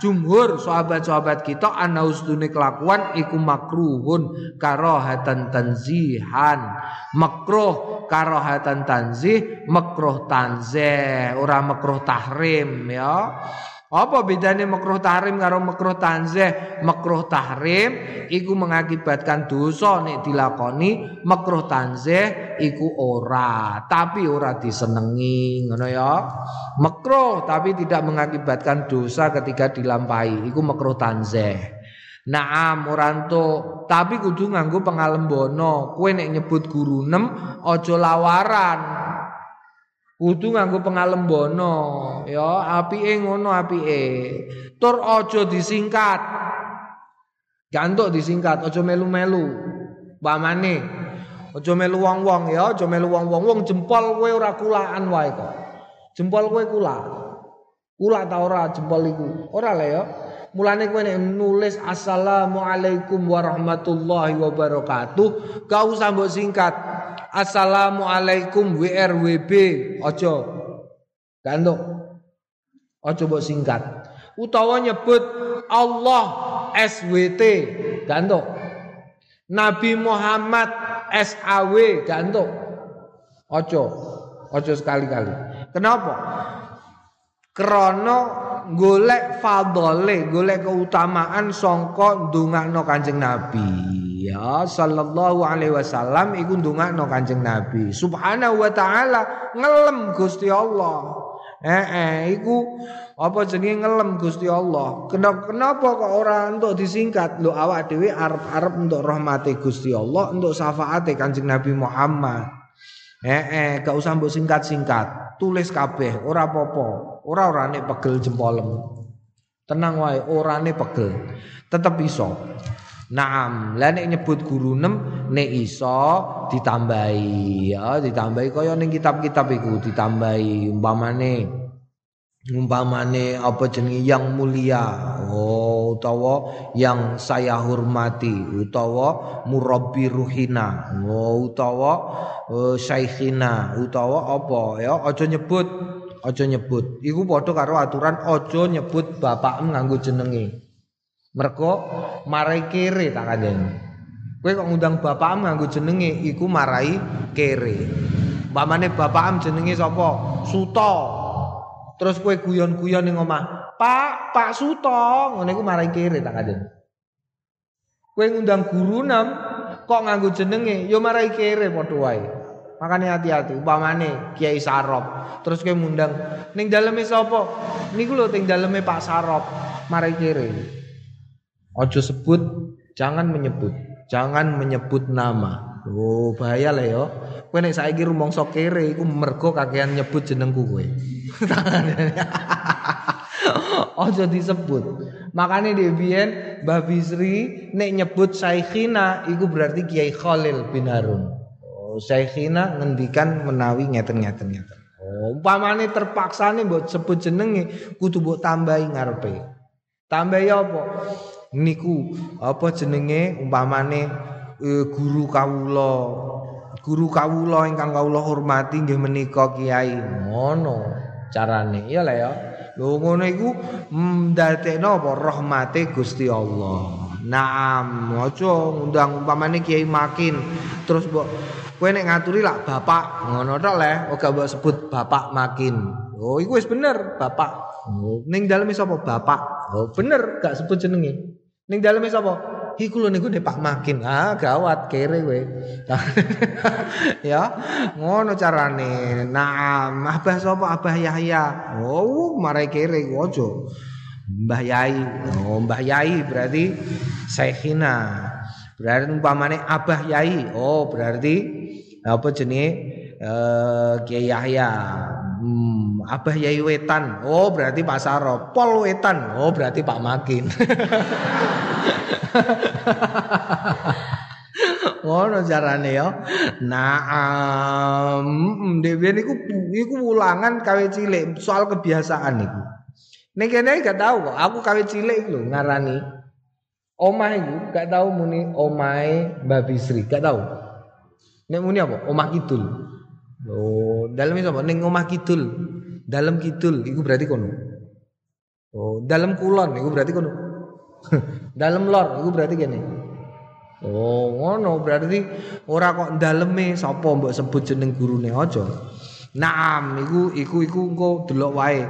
jumhur sahabat-sahabat kita ana usdune kelakuan iku makruhun karahatan tanzihan, makruh karahatan tanzih, makruh tanzih ora makruh tahrim ya. Apa bedanya makruh tahrim karo makruh tanzih? Makruh tahrim iku mengakibatkan dosa nek dilakoni, makruh tanzih iku ora, tapi ora disenengi, ngono ya. Makruh tapi tidak mengakibatkan dosa ketika dilampahi, iku makruh tanzih. Naam muranto tapi kudu nganggo pengalembono. Kowe nek nyebut guru nem aja lawaran. Kudu nganggo pengalembono ya, apike ngono apike. Tur aja disingkat. Gantuk disingkat, aja melu-melu. Pamane aja melu wong-wong ya, aja melu wong-wong. Wong jempol kowe ora kulaan wae kok. Jempol kowe kula. Kula ta ora jempol iku? Ora lah ya. Mulane kowe nek nulis assalamualaikum warahmatullahi wabarakatuh, kau sambo singkat assalamualaikum W R W B, ojo gantuk, ojo mbok singkat. Utawa nyebut Allah S W T gantuk, Nabi Muhammad S A W gantuk, ojo ojo sekali-kali. Kenapa? Krana golek fadole, golek keutamaan songko ndongakno kanjeng Nabi ya sallallahu alaihi wasallam iku ndongakno kanjeng Nabi subhanahu wa ta'ala, ngelem Gusti Allah. Eh, eh iku apa jenenge ngelem Gusti Allah. Kenapa, kenapa kok ora entuk disingkat? Lho awak dhewe arep-arep entuk rahmate Gusti Allah, entuk syafaate kanjeng Nabi Muhammad. Eh, eh gak usah mbok singkat-singkat. Tulis kabeh ora apa-apa. Ora orane pegel jempolem. Tenang wae, orane pegel. Tetep iso. Naam, lah nek nyebut guru nem nek iso ditambahi, ya, ditambahi kaya ning kitab-kitab iku ditambahi umpamane umpamane apa jenenge yang mulia, oh, utawa yang saya hormati, utawa murabbi ruhina, oh, utawa uh, syaikhina, utawa apa ya, aja nyebut Ojo nyebut, iku padha karo aturan ojo nyebut bapakmu nganggo jenenge. Mergo marai kere tak kandhani. Kowe kok ngundang bapakmu nganggo jenenge, iku marai kere. Umpamane bapakmu jenenge sapa? Suto. Terus kowe guyon-guyon ning omah, "Pak, Pak Suto." Ngono iku marai kere tak kandhani. Kowe ngundang guru nem kok nganggo jenenge, ya marai kere padha wae. Makane hati-hati, umpamane Kiai Sarop. Terus kowe ngundang ning daleme sapa? Niku lho teng daleme Pak Sarop. Mari kere. Ojo sebut, jangan menyebut. Jangan menyebut nama. Oh, bahaya lah ya. Kowe nek saiki rumangsa kere iku mergo kakean nyebut jenengku kowe. Ojo disebut. Makane dhek biyen Mbah Bisri nek nyebut Syaikhina iku berarti Kiai Khalil bin Harun. Syekhina ngendikan menawi ngeten-ngeten-ngeten. Oh, umpamane terpaksane mbok sebut jenenge kudu mbok tambahi ngarepe. Tambahi apa? Niku apa jenenge umpamane e, guru kawula. Guru kawula ingkang kawula hormati nggih menika kiai. Ngono carane. Iyalah ya. Lho ngono iku ndadekno apa rahmate Gusti Allah. Naam, aja ngundang umpamane Kiai Makin terus mbok kowe nek ngaturi lak bapak ngono tok le, ora mbok sebut bapak Makin. Oh, iku wis bener, bapak. Ning daleme sapa bapak? Oh, bener, gak sebut jenenge. Ning daleme sapa? iki kula niku Pak Makin. Ah gawat kere kowe. Ya, ngono carane. Naam, Abah sapa? Abah Yahya. Oh, mare kere ojo. Mbah Yai. Oh, Mbah Yai berarti Syekhina. Berarti umpamane Abah Yai. Oh, berarti apa jenenge? Uh, Kiai Yahya. Hmm, Abah Yai Wetan. Oh, berarti Pak Saro. Pol Wetan. Oh, berarti Pak Makin. Ngono jarane ya. Naam, dhewe niku iku ulangan kawe cilik soal kebiasaan niku. Ning kene gak tahu kok aku kawe cilik lho ngarani. Omah iku gak tahu muni omahe Mbah Bisri, gak tahu. Nek muni apa? Omah kidul. Oh, daleme sapa? Ning omah kidul. Dalem kidul iku berarti kono. Oh, dalem kulon iku berarti kono. Dalem lor iku berarti kene. Oh, ngono berarti ora kok daleme sapa mbok sebut jeneng gurune aja. Naam iku iku iku engko delok wae.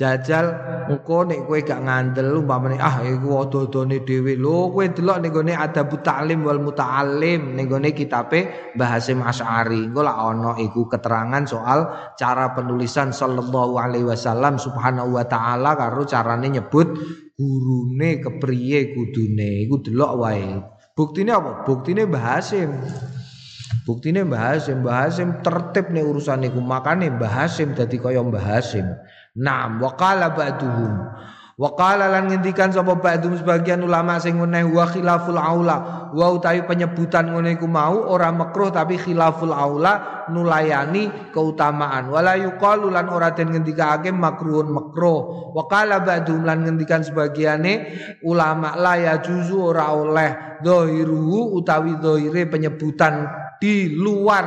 Jajal engko nek kowe gak ngandel umpamane ah iku dodo-done dhewe. Lho kowe delok ning gone Adabut Ta'lim wal Muta'allim ning gone kitabe Mbah Hashim Asy'ari. Engko lak ana iku keterangan soal cara penulisan sallallahu alaihi wasallam subhanahu wa taala karo carane nyebut gurune kepriye kudune. Iku delok wae. Buktine apa? Buktine Mbah Hashim. Buktine Mbah Hashim, Mbah Hashim tertib nih urusan niku, makane Mbah Hashim dadi kaya Mbah Hashim. Naam waqala ba'duhum. Waqala lan ngendikan sapa ba'duhum sebagian ulama sing ngene wa khilaful aula. Wa utawi penyebutan ngene iku mau ora makruh tapi khilaful aula nulayani keutamaan. Wala yuqalu lan ora den ngendikake makruhun makruh. Waqala ba'duhum lan ngendikan sebagiane ulama la ya juzu ora oleh dhahiru utawi dhahire penyebutan di luar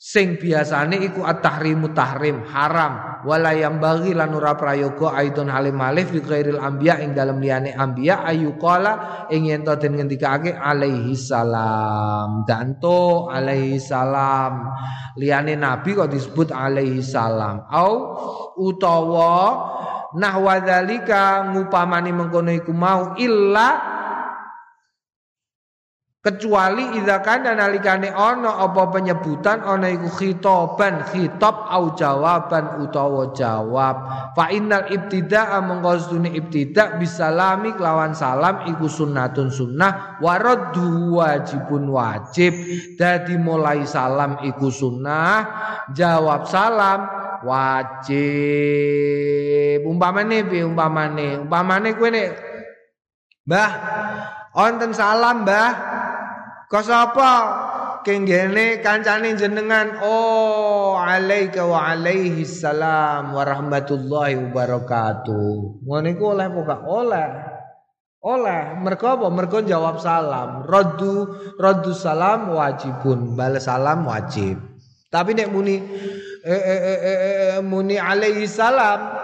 sing biasane iku at-tahrimu tahrim haram wala yang bagi lan ora prayoga aidon halim alif fi ghairil anbiya ing dalem liyane anbiya ayuqala ing yen to den ngendikake alaihi salam danto alaihi salam liyane nabi kok disebut alaihi salam au utawa nahwa dzalika ngupamani mengkono iku mau illa kecuali idzakana nalikane ana apa penyebutan ana iku khitaban khitab au jawaban utawa jawab fa innal ibtidaa mengqasdune ibtidaa bisalami lawan salam iku sunnatun sunnah waraddu wajibun wajib dadi mulai salam iku sunnah jawab salam wajib umpamane piye umpamane umpamane kowe nek Mbah wonten salam Mbah kok sapa kengene kancane jenengan oh alaika wa alaihi salam wa rahmatullahi wa barakatuh ngene ku oleh poka oleh oleh mergo apa mergo jawab salam raddu raddu salam wajibun balas salam wajib tapi nek muni eh, eh, eh, eh, muni alaihi salam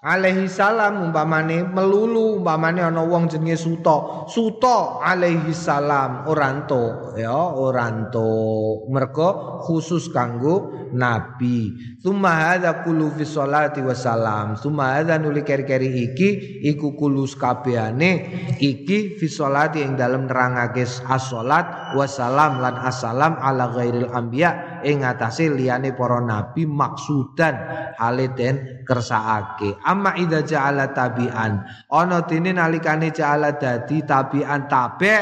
alaihi salam umpamane melulu umpamane ana wong jenenge Suto Suto alaihi salam ora ento ya ora ento mergo khusus kanggo nabi tsumma hadza kullu fi sholati wassalam tsumma hadza nuli keri-keri iki iku kulus kabehane iki fi sholati ing dalem nerangake as-sholat wassalam lan assalam ala ghairil anbiya ing atase liyane para nabi maksudan hale den kersakake amma idza ja'ala tabi'an ana dene nalikane ja'ala dadi tabi'an tabe'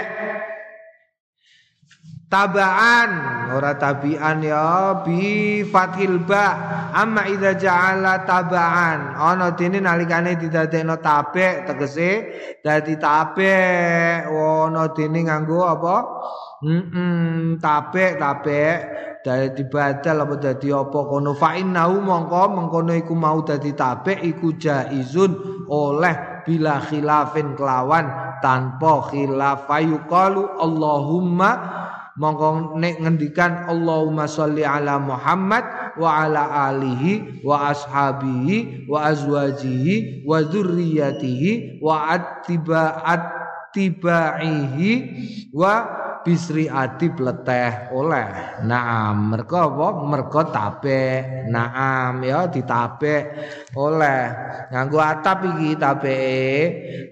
taba'an ora tabi'an ya bi fathil ba amma idza ja'ala taba'an ana dene nalikane didadekno tabe' tegese dadi tabe' ana dene nganggo apa heeh tabe' tabe' dari dibadal apa dadi apa kono fa innahu mongko mengkono iku mau dadi tabek iku jaizun oleh bila khilafin kelawan tanpa khilaf fayuqalu Allahumma mongko nek ngendikan Allahumma sholli ala Muhammad wa ala alihi wa ashabihi wa azwajihi wa dzurriyyatihi wa atiba'at tibaihi wa Bisri adib leteh oleh. Naam, mereka apa? Mereka tabek. Naam ya ditabek oleh. Nganggo atap iki tabeke.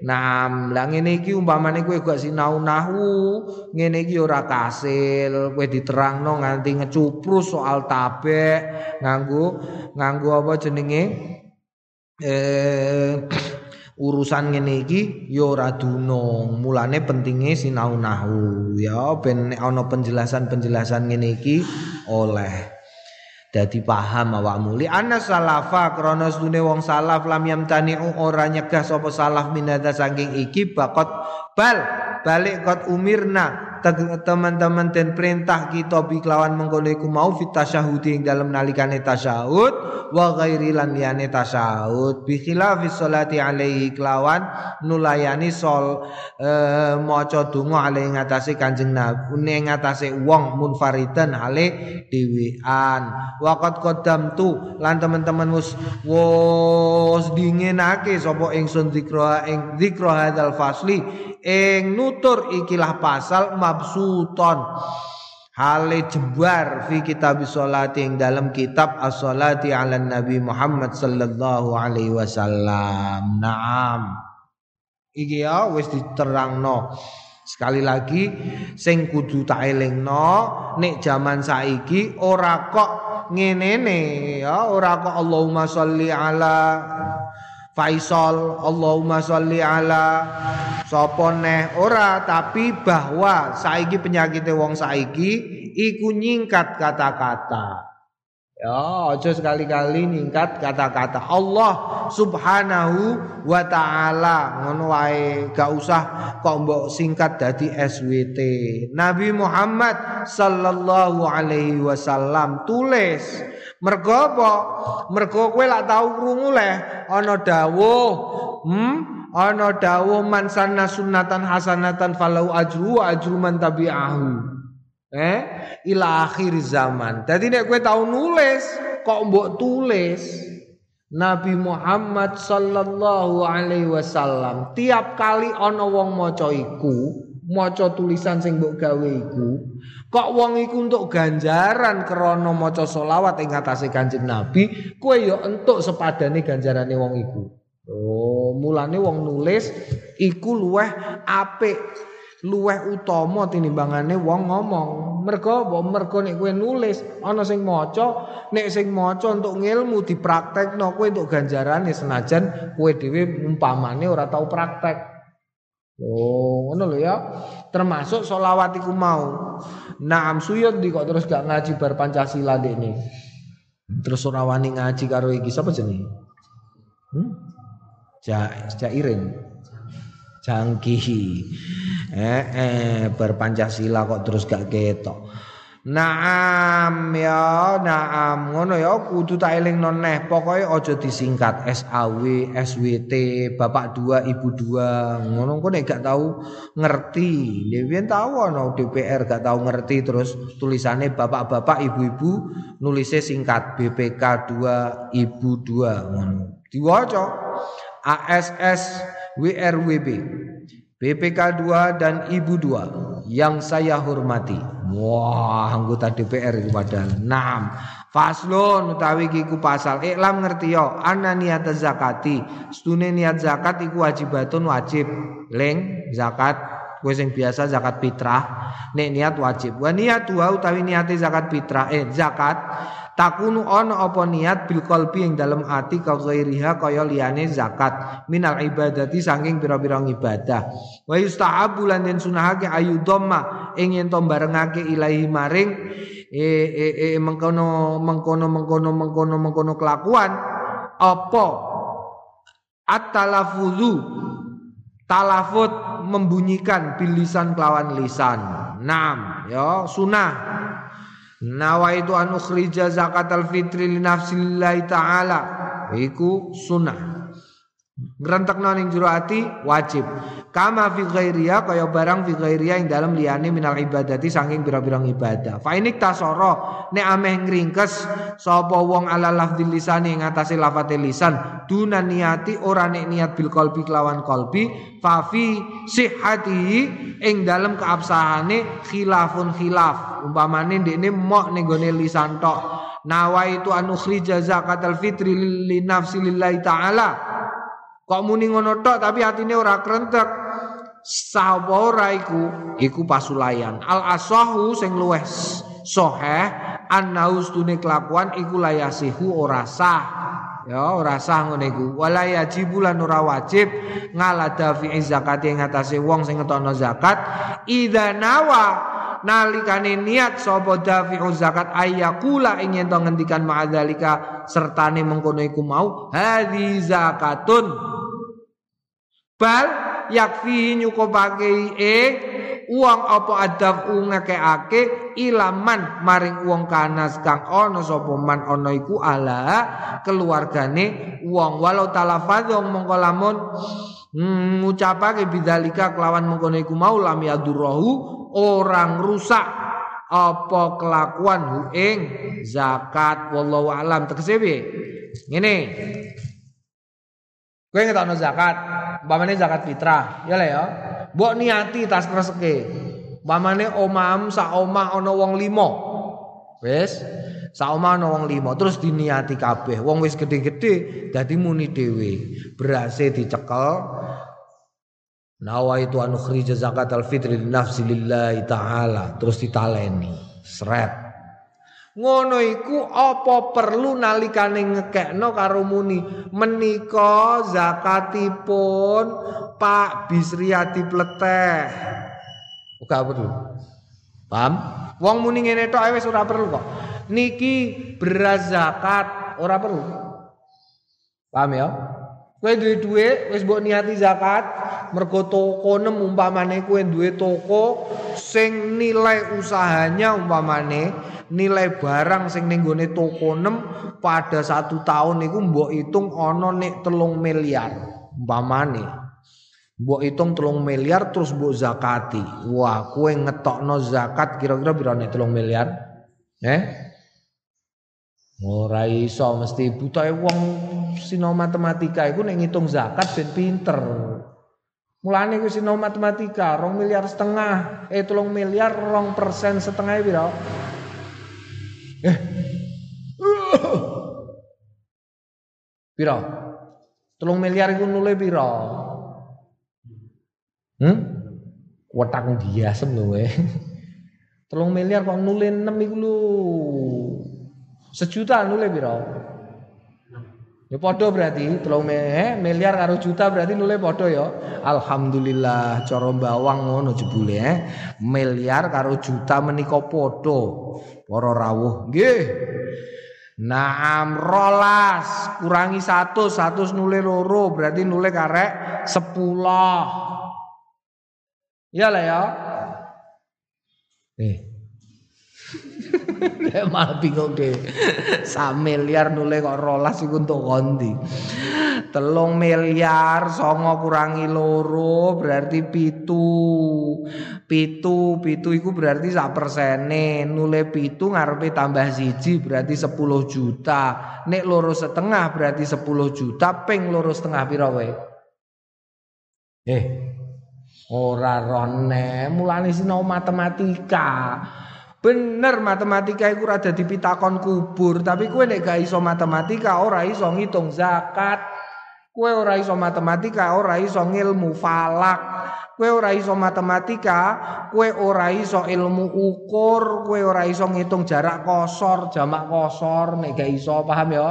Naam, lah ngene iki umpamane kowe gak sinau nahwu, ngene iki ora kasil, kowe diterangno nganti ngecuprus soal tabek nganggo nganggo apa jenenge? Eh urusan ngene iki ya ora dunung, mulane pentinge sinau nahwu ya ben ana penjelasan-penjelasan ngene iki oleh dadi paham awakmu. Li anna salafa krana sedune wong salaf lam yamtani ora nyegah sapa salaf minadza saking iki bakot bal balik kot umirna teman-teman dan perintah kita biklawan mengkono iku mau fit tasyahudi ing dalem nalikane tasyahud wa ghairi lan liyane tasyahud bi khilafi sholati alaihi klawan nulayani sol eh, maca donga alaihi ngatasi Kanjeng Nabi ning ngatasi wong munfaridan alaihi dhewean waqat qadam tu lan teman-teman wis wis dingenake sapa ingsun zikra ing zikra hadzal fasli ing nutur ikilah pasal mabsuton hale jembar fi kitab sholati ing dalam kitab as-sholati ala Nabi Muhammad sallallahu alaihi wasallam. Naam, iki ya wis diterangno. Sekali lagi sing kudu tak elingno nek jaman saiki ora kok ngenene ya, ora kok Allahumma sholli ala Faisal, Allahumma sholli ala sapa neh ora, tapi bahwa saiki penyakite wong saiki iku nyingkat kata-kata. Ya, aja sekali-kali nyingkat kata-kata. Allah Subhanahu wa taala ngono wae, gak usah kok mbok singkat dadi S W T. Nabi Muhammad sallallahu alaihi wasallam tulis. Mergo apa? Mergo kowe lak tau krungu leh ana dawuh, hmm, ana dawuh man sanna sunnatan hasanatan falahu ajru wa ajru man tabi'ahu. Eh, ila akhir zaman. Dadi nek kowe tau nulis, kok mbok tulis Nabi Muhammad sallallahu alaihi wasallam. Tiap kali ana wong maca iku, maca tulisan sing mbok gawe iku, kok wong iku entuk ganjaran krana maca selawat ing atase Kanjeng Nabi, kowe ya entuk sepadane ganjarane wong iku. Oh, mulane wong nulis iku luweh apik, luweh utama tinimbangane wong ngomong. Mergo apa? Mergo nek kowe nulis ana sing maca, nek sing maca entuk ngilmu dipraktekno, kowe entuk ganjarane senajan kowe dhewe umpamane ora tau praktek. Oh, ngono lho ya. Termasuk sholawat iku mau. Naam, suyut di kok terus gak ngaji bar Pancasila dene. Terus ora wani ngaji karo iki sapa jenenge? Hmm? Ja, Jairin. Jangki. Eh, eh bar Pancasila kok terus gak ketok. Naam ya, naam ngono ya kudu tak elingno neh. Pokoke aja disingkat S A W, S W T, bapak dua, ibu dua. Ngono kok nek gak tau ngerti. Dewen tau ana D P R gak tau ngerti terus tulisane bapak-bapak, ibu-ibu nulise singkat B P K dua, ibu dua ngono. Diwaca A S S W R W B. B P K dua dan ibu dua yang saya hormati. Wah, anggota D P R itu padahal. Naam. Faslun utawi iku pasal iklam ngerti yo ana niat zakati. Stune niat zakat iku wajibatun wajib. Leng zakat kowe sing biasa zakat fitrah, nek niat wajib. Wa niat wa utawi niate zakat fitrah eh zakat takunu ono apa niat bil qalbi ing dalem ati ka ghairiha kaya liyane zakat minal ibadati saking pira-pira ibadah wa yusta'abu lan den sunahake ayudhamma ing yen to barengake ilahi maring e e e mengkono mengkono mengkono mengkono mengkono kelakuan apa at-talaffuzu talafut membunyikan bilisan kelawan lisan. Naam ya sunah nawaitu an ukhrija zakatal fitri li nafsillahi ta'ala iku sunah Ngrentekno ning jero ati wajib. Kama fi ghairiya kaya barang fi ghairiya ing dalem liyane minal ibadati saking pira-pirang ibadah. Fa inik tasoro nek ameh ngringkes sapa wong ala lafdzil lisani ing atase lafate lisan duna niati ora nek niat bil qalbi kelawan qalbi fa fi sihhatihi ing dalem keabsahane khilafun khilaf. Umpamane ndekne mok ning gone lisan tok nawaitu anukhrija zakatal fitri li nafsi lillahi ta'ala. Kok muni ngono tok tapi hatine ora krentek. Sapa ora iku? Iku pasulayan. Al asahu sing luweh sahih annaus tune kelakuan iku layasihu ora sah. Ya ora sah ngene iku. Wala yajibulan ora wajib ngaladafi zakat ing atase wong sing ngetokno zakat idza nawa nalikane niat sapa dafi'u zakat ayakula ing ento ngendikan ma'adzalika sertane mengkono iku mau hadzi zakatun bal yakfi nyukupake e uang apa adafu ngekake ilaman maring uang kanas kang ono sopoman ono iku ala keluargane uang walau talafadzong mengkolamun ngucapake bidalika kelawan mengkono iku mau lam yadurrohu orang rusak apa kelakuan hu ing zakat wallahu alam tegese piye ngene kowe ngetokno zakat umpamane zakat fitrah ya le ya mbok niati tas reseke umpamane omam sak omah ana wong lima wis sak omah ana wong lima terus diniati kabeh wong wis gede-gede dadi muni dhewe berase dicekel nawaitu an ukhrija zakatal fitri linafsi lillahi ta'ala terus ditaleni seret ngono iku apa perlu nalikane ngekekno karo muni menika zakatipun Pak Bisriati Pleteh ora perlu paham wong muni ngene tok wis ora perlu kok niki beras zakat ora perlu paham ya kowe duwe dhuwit wis mbok niati zakat mergo toko nem umpamane kowe duwe toko sing nilai usahanya umpamane nilai barang sing ning gone toko nem pada satu tahun niku mbok hitung ana nek telung miliar umpamane mbok hitung telung miliar terus mbok zakati wah kowe ngetokno zakat kira-kira pira nek telung miliar eh ora iso mesti butuhe wong sinau matematika iku nek ngitung zakat ben pinter. Mulane iku sinau matematika dua miliar setengah, eh tiga miliar dua persen setengah piro? Eh. Piro? tiga miliar iku nule piro? Hm? Wetak diasem lho eh. tiga miliar kok nule enam iku lho. Sejuta nule piro? Ya padha berarti tiga miliar karo juta berarti nule padha ya. Alhamdulillah cara bawang ngono jebule eh. Miliar karo juta menika padha. Para rawuh nggih. Naam rolas kurangi satu, satu nule loro berarti nule karek sepuluh. Iyalah ya. Nih. Lek malah bingung deh. satu miliar nule kok rolas iku entuk kondi. tiga miliar songo kurangi loro berarti pitu. Pitu, pitu iku berarti sak persene. Nule pitu ngarepe tambah siji berarti sepuluh juta. Nek loro setengah berarti sepuluh juta ping loro setengah pira kowe? Eh. Ora rone, mulane sinau matematika. Bener matematika iku rada dipitakon kubur, tapi kowe nek gak iso matematika ora iso ngitung zakat. Kowe ora iso matematika, ora iso ngilmu falak. Kowe ora iso matematika, kowe ora iso ilmu ukur, kowe ora iso ngitung jarak kosor, jamak kosor nek gak iso, paham ya?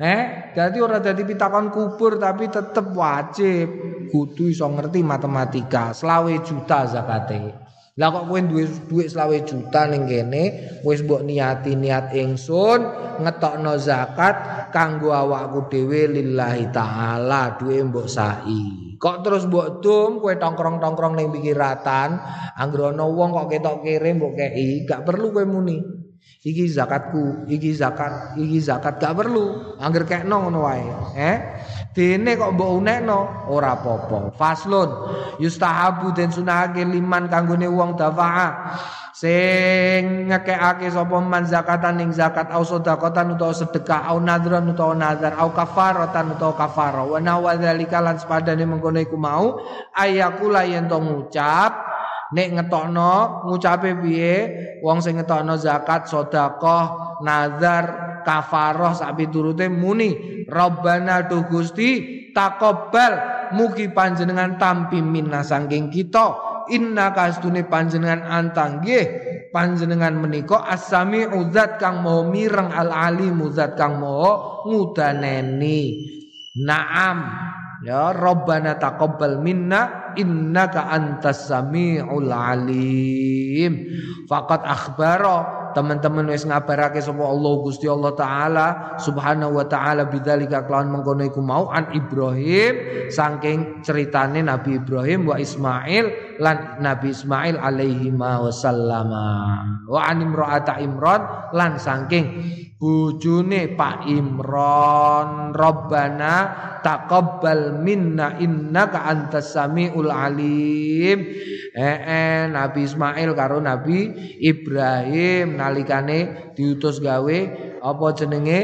Eh, dadi ora dadi pitakon kubur tapi tetep wajib kudu iso ngerti matematika. Selawe juta zakate. Lah kok kowe duwe dhuwit selawe juta ning kene wis mbok niati niat ingsun ngetokno zakat kanggo awakku dhewe lillahi taala duwe mbok sahi kok terus mbok dum kowe tongkrong-tongkrong ning pikiratan anggere ana wong kok ketok kere mbok kei gak perlu kowe muni Iki zakatku, iki zakat, iki zakat gak perlu. Angger kekno ngono wae, eh? Dene kok mbok unekno ora apa-apa. Faslun yustahabu den sunahake liman kanggone wong dafa'a. Sing ngekekake sapa man zakatan ing zakat au sedekatan utawa sedekah au nadran utawa nazar au kafaratan utawa kafara. Wa nawadzalika lan sepadane mengkono iku mau ayakula yen to ngucap. Nek ngetokno ngucape piye wong sing ngetokno zakat, sedekah, nazar, kafaroh sak piturute muni Rabbana du Gusti taqabbal mugi panjenengan tampi minna saking kita inna kastune panjenengan antang nggih panjenengan menika as-sami'u zat kang maha mireng al-alimu zat kang maha ngudaneni. Naam ya Rabbana taqabbal minna innaka antas sami'ul alim. Faqad akhbara, teman-teman wis ngabarake sapa Allah Gusti Allah taala subhanahu wa taala bidzalika kelawan mengkono iku mau an Ibrahim saking ceritane Nabi Ibrahim wa Ismail lan Nabi Ismail alaihi wasallama wa an imra'ata Imran lan saking bujune Pak Imron Rabbana taqabbal minna innaka antas samiul alim. Eh, eh Nabi Ismail karo Nabi Ibrahim nalikane diutus gawe apa jenenge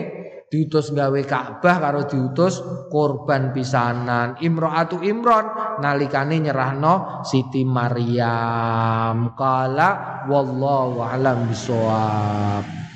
diutus gawe Ka'bah karo diutus korban pisanan. Imro'atu Imron nalikane nyerahno Siti Maryam. Qala wallahu a'lam bishawab.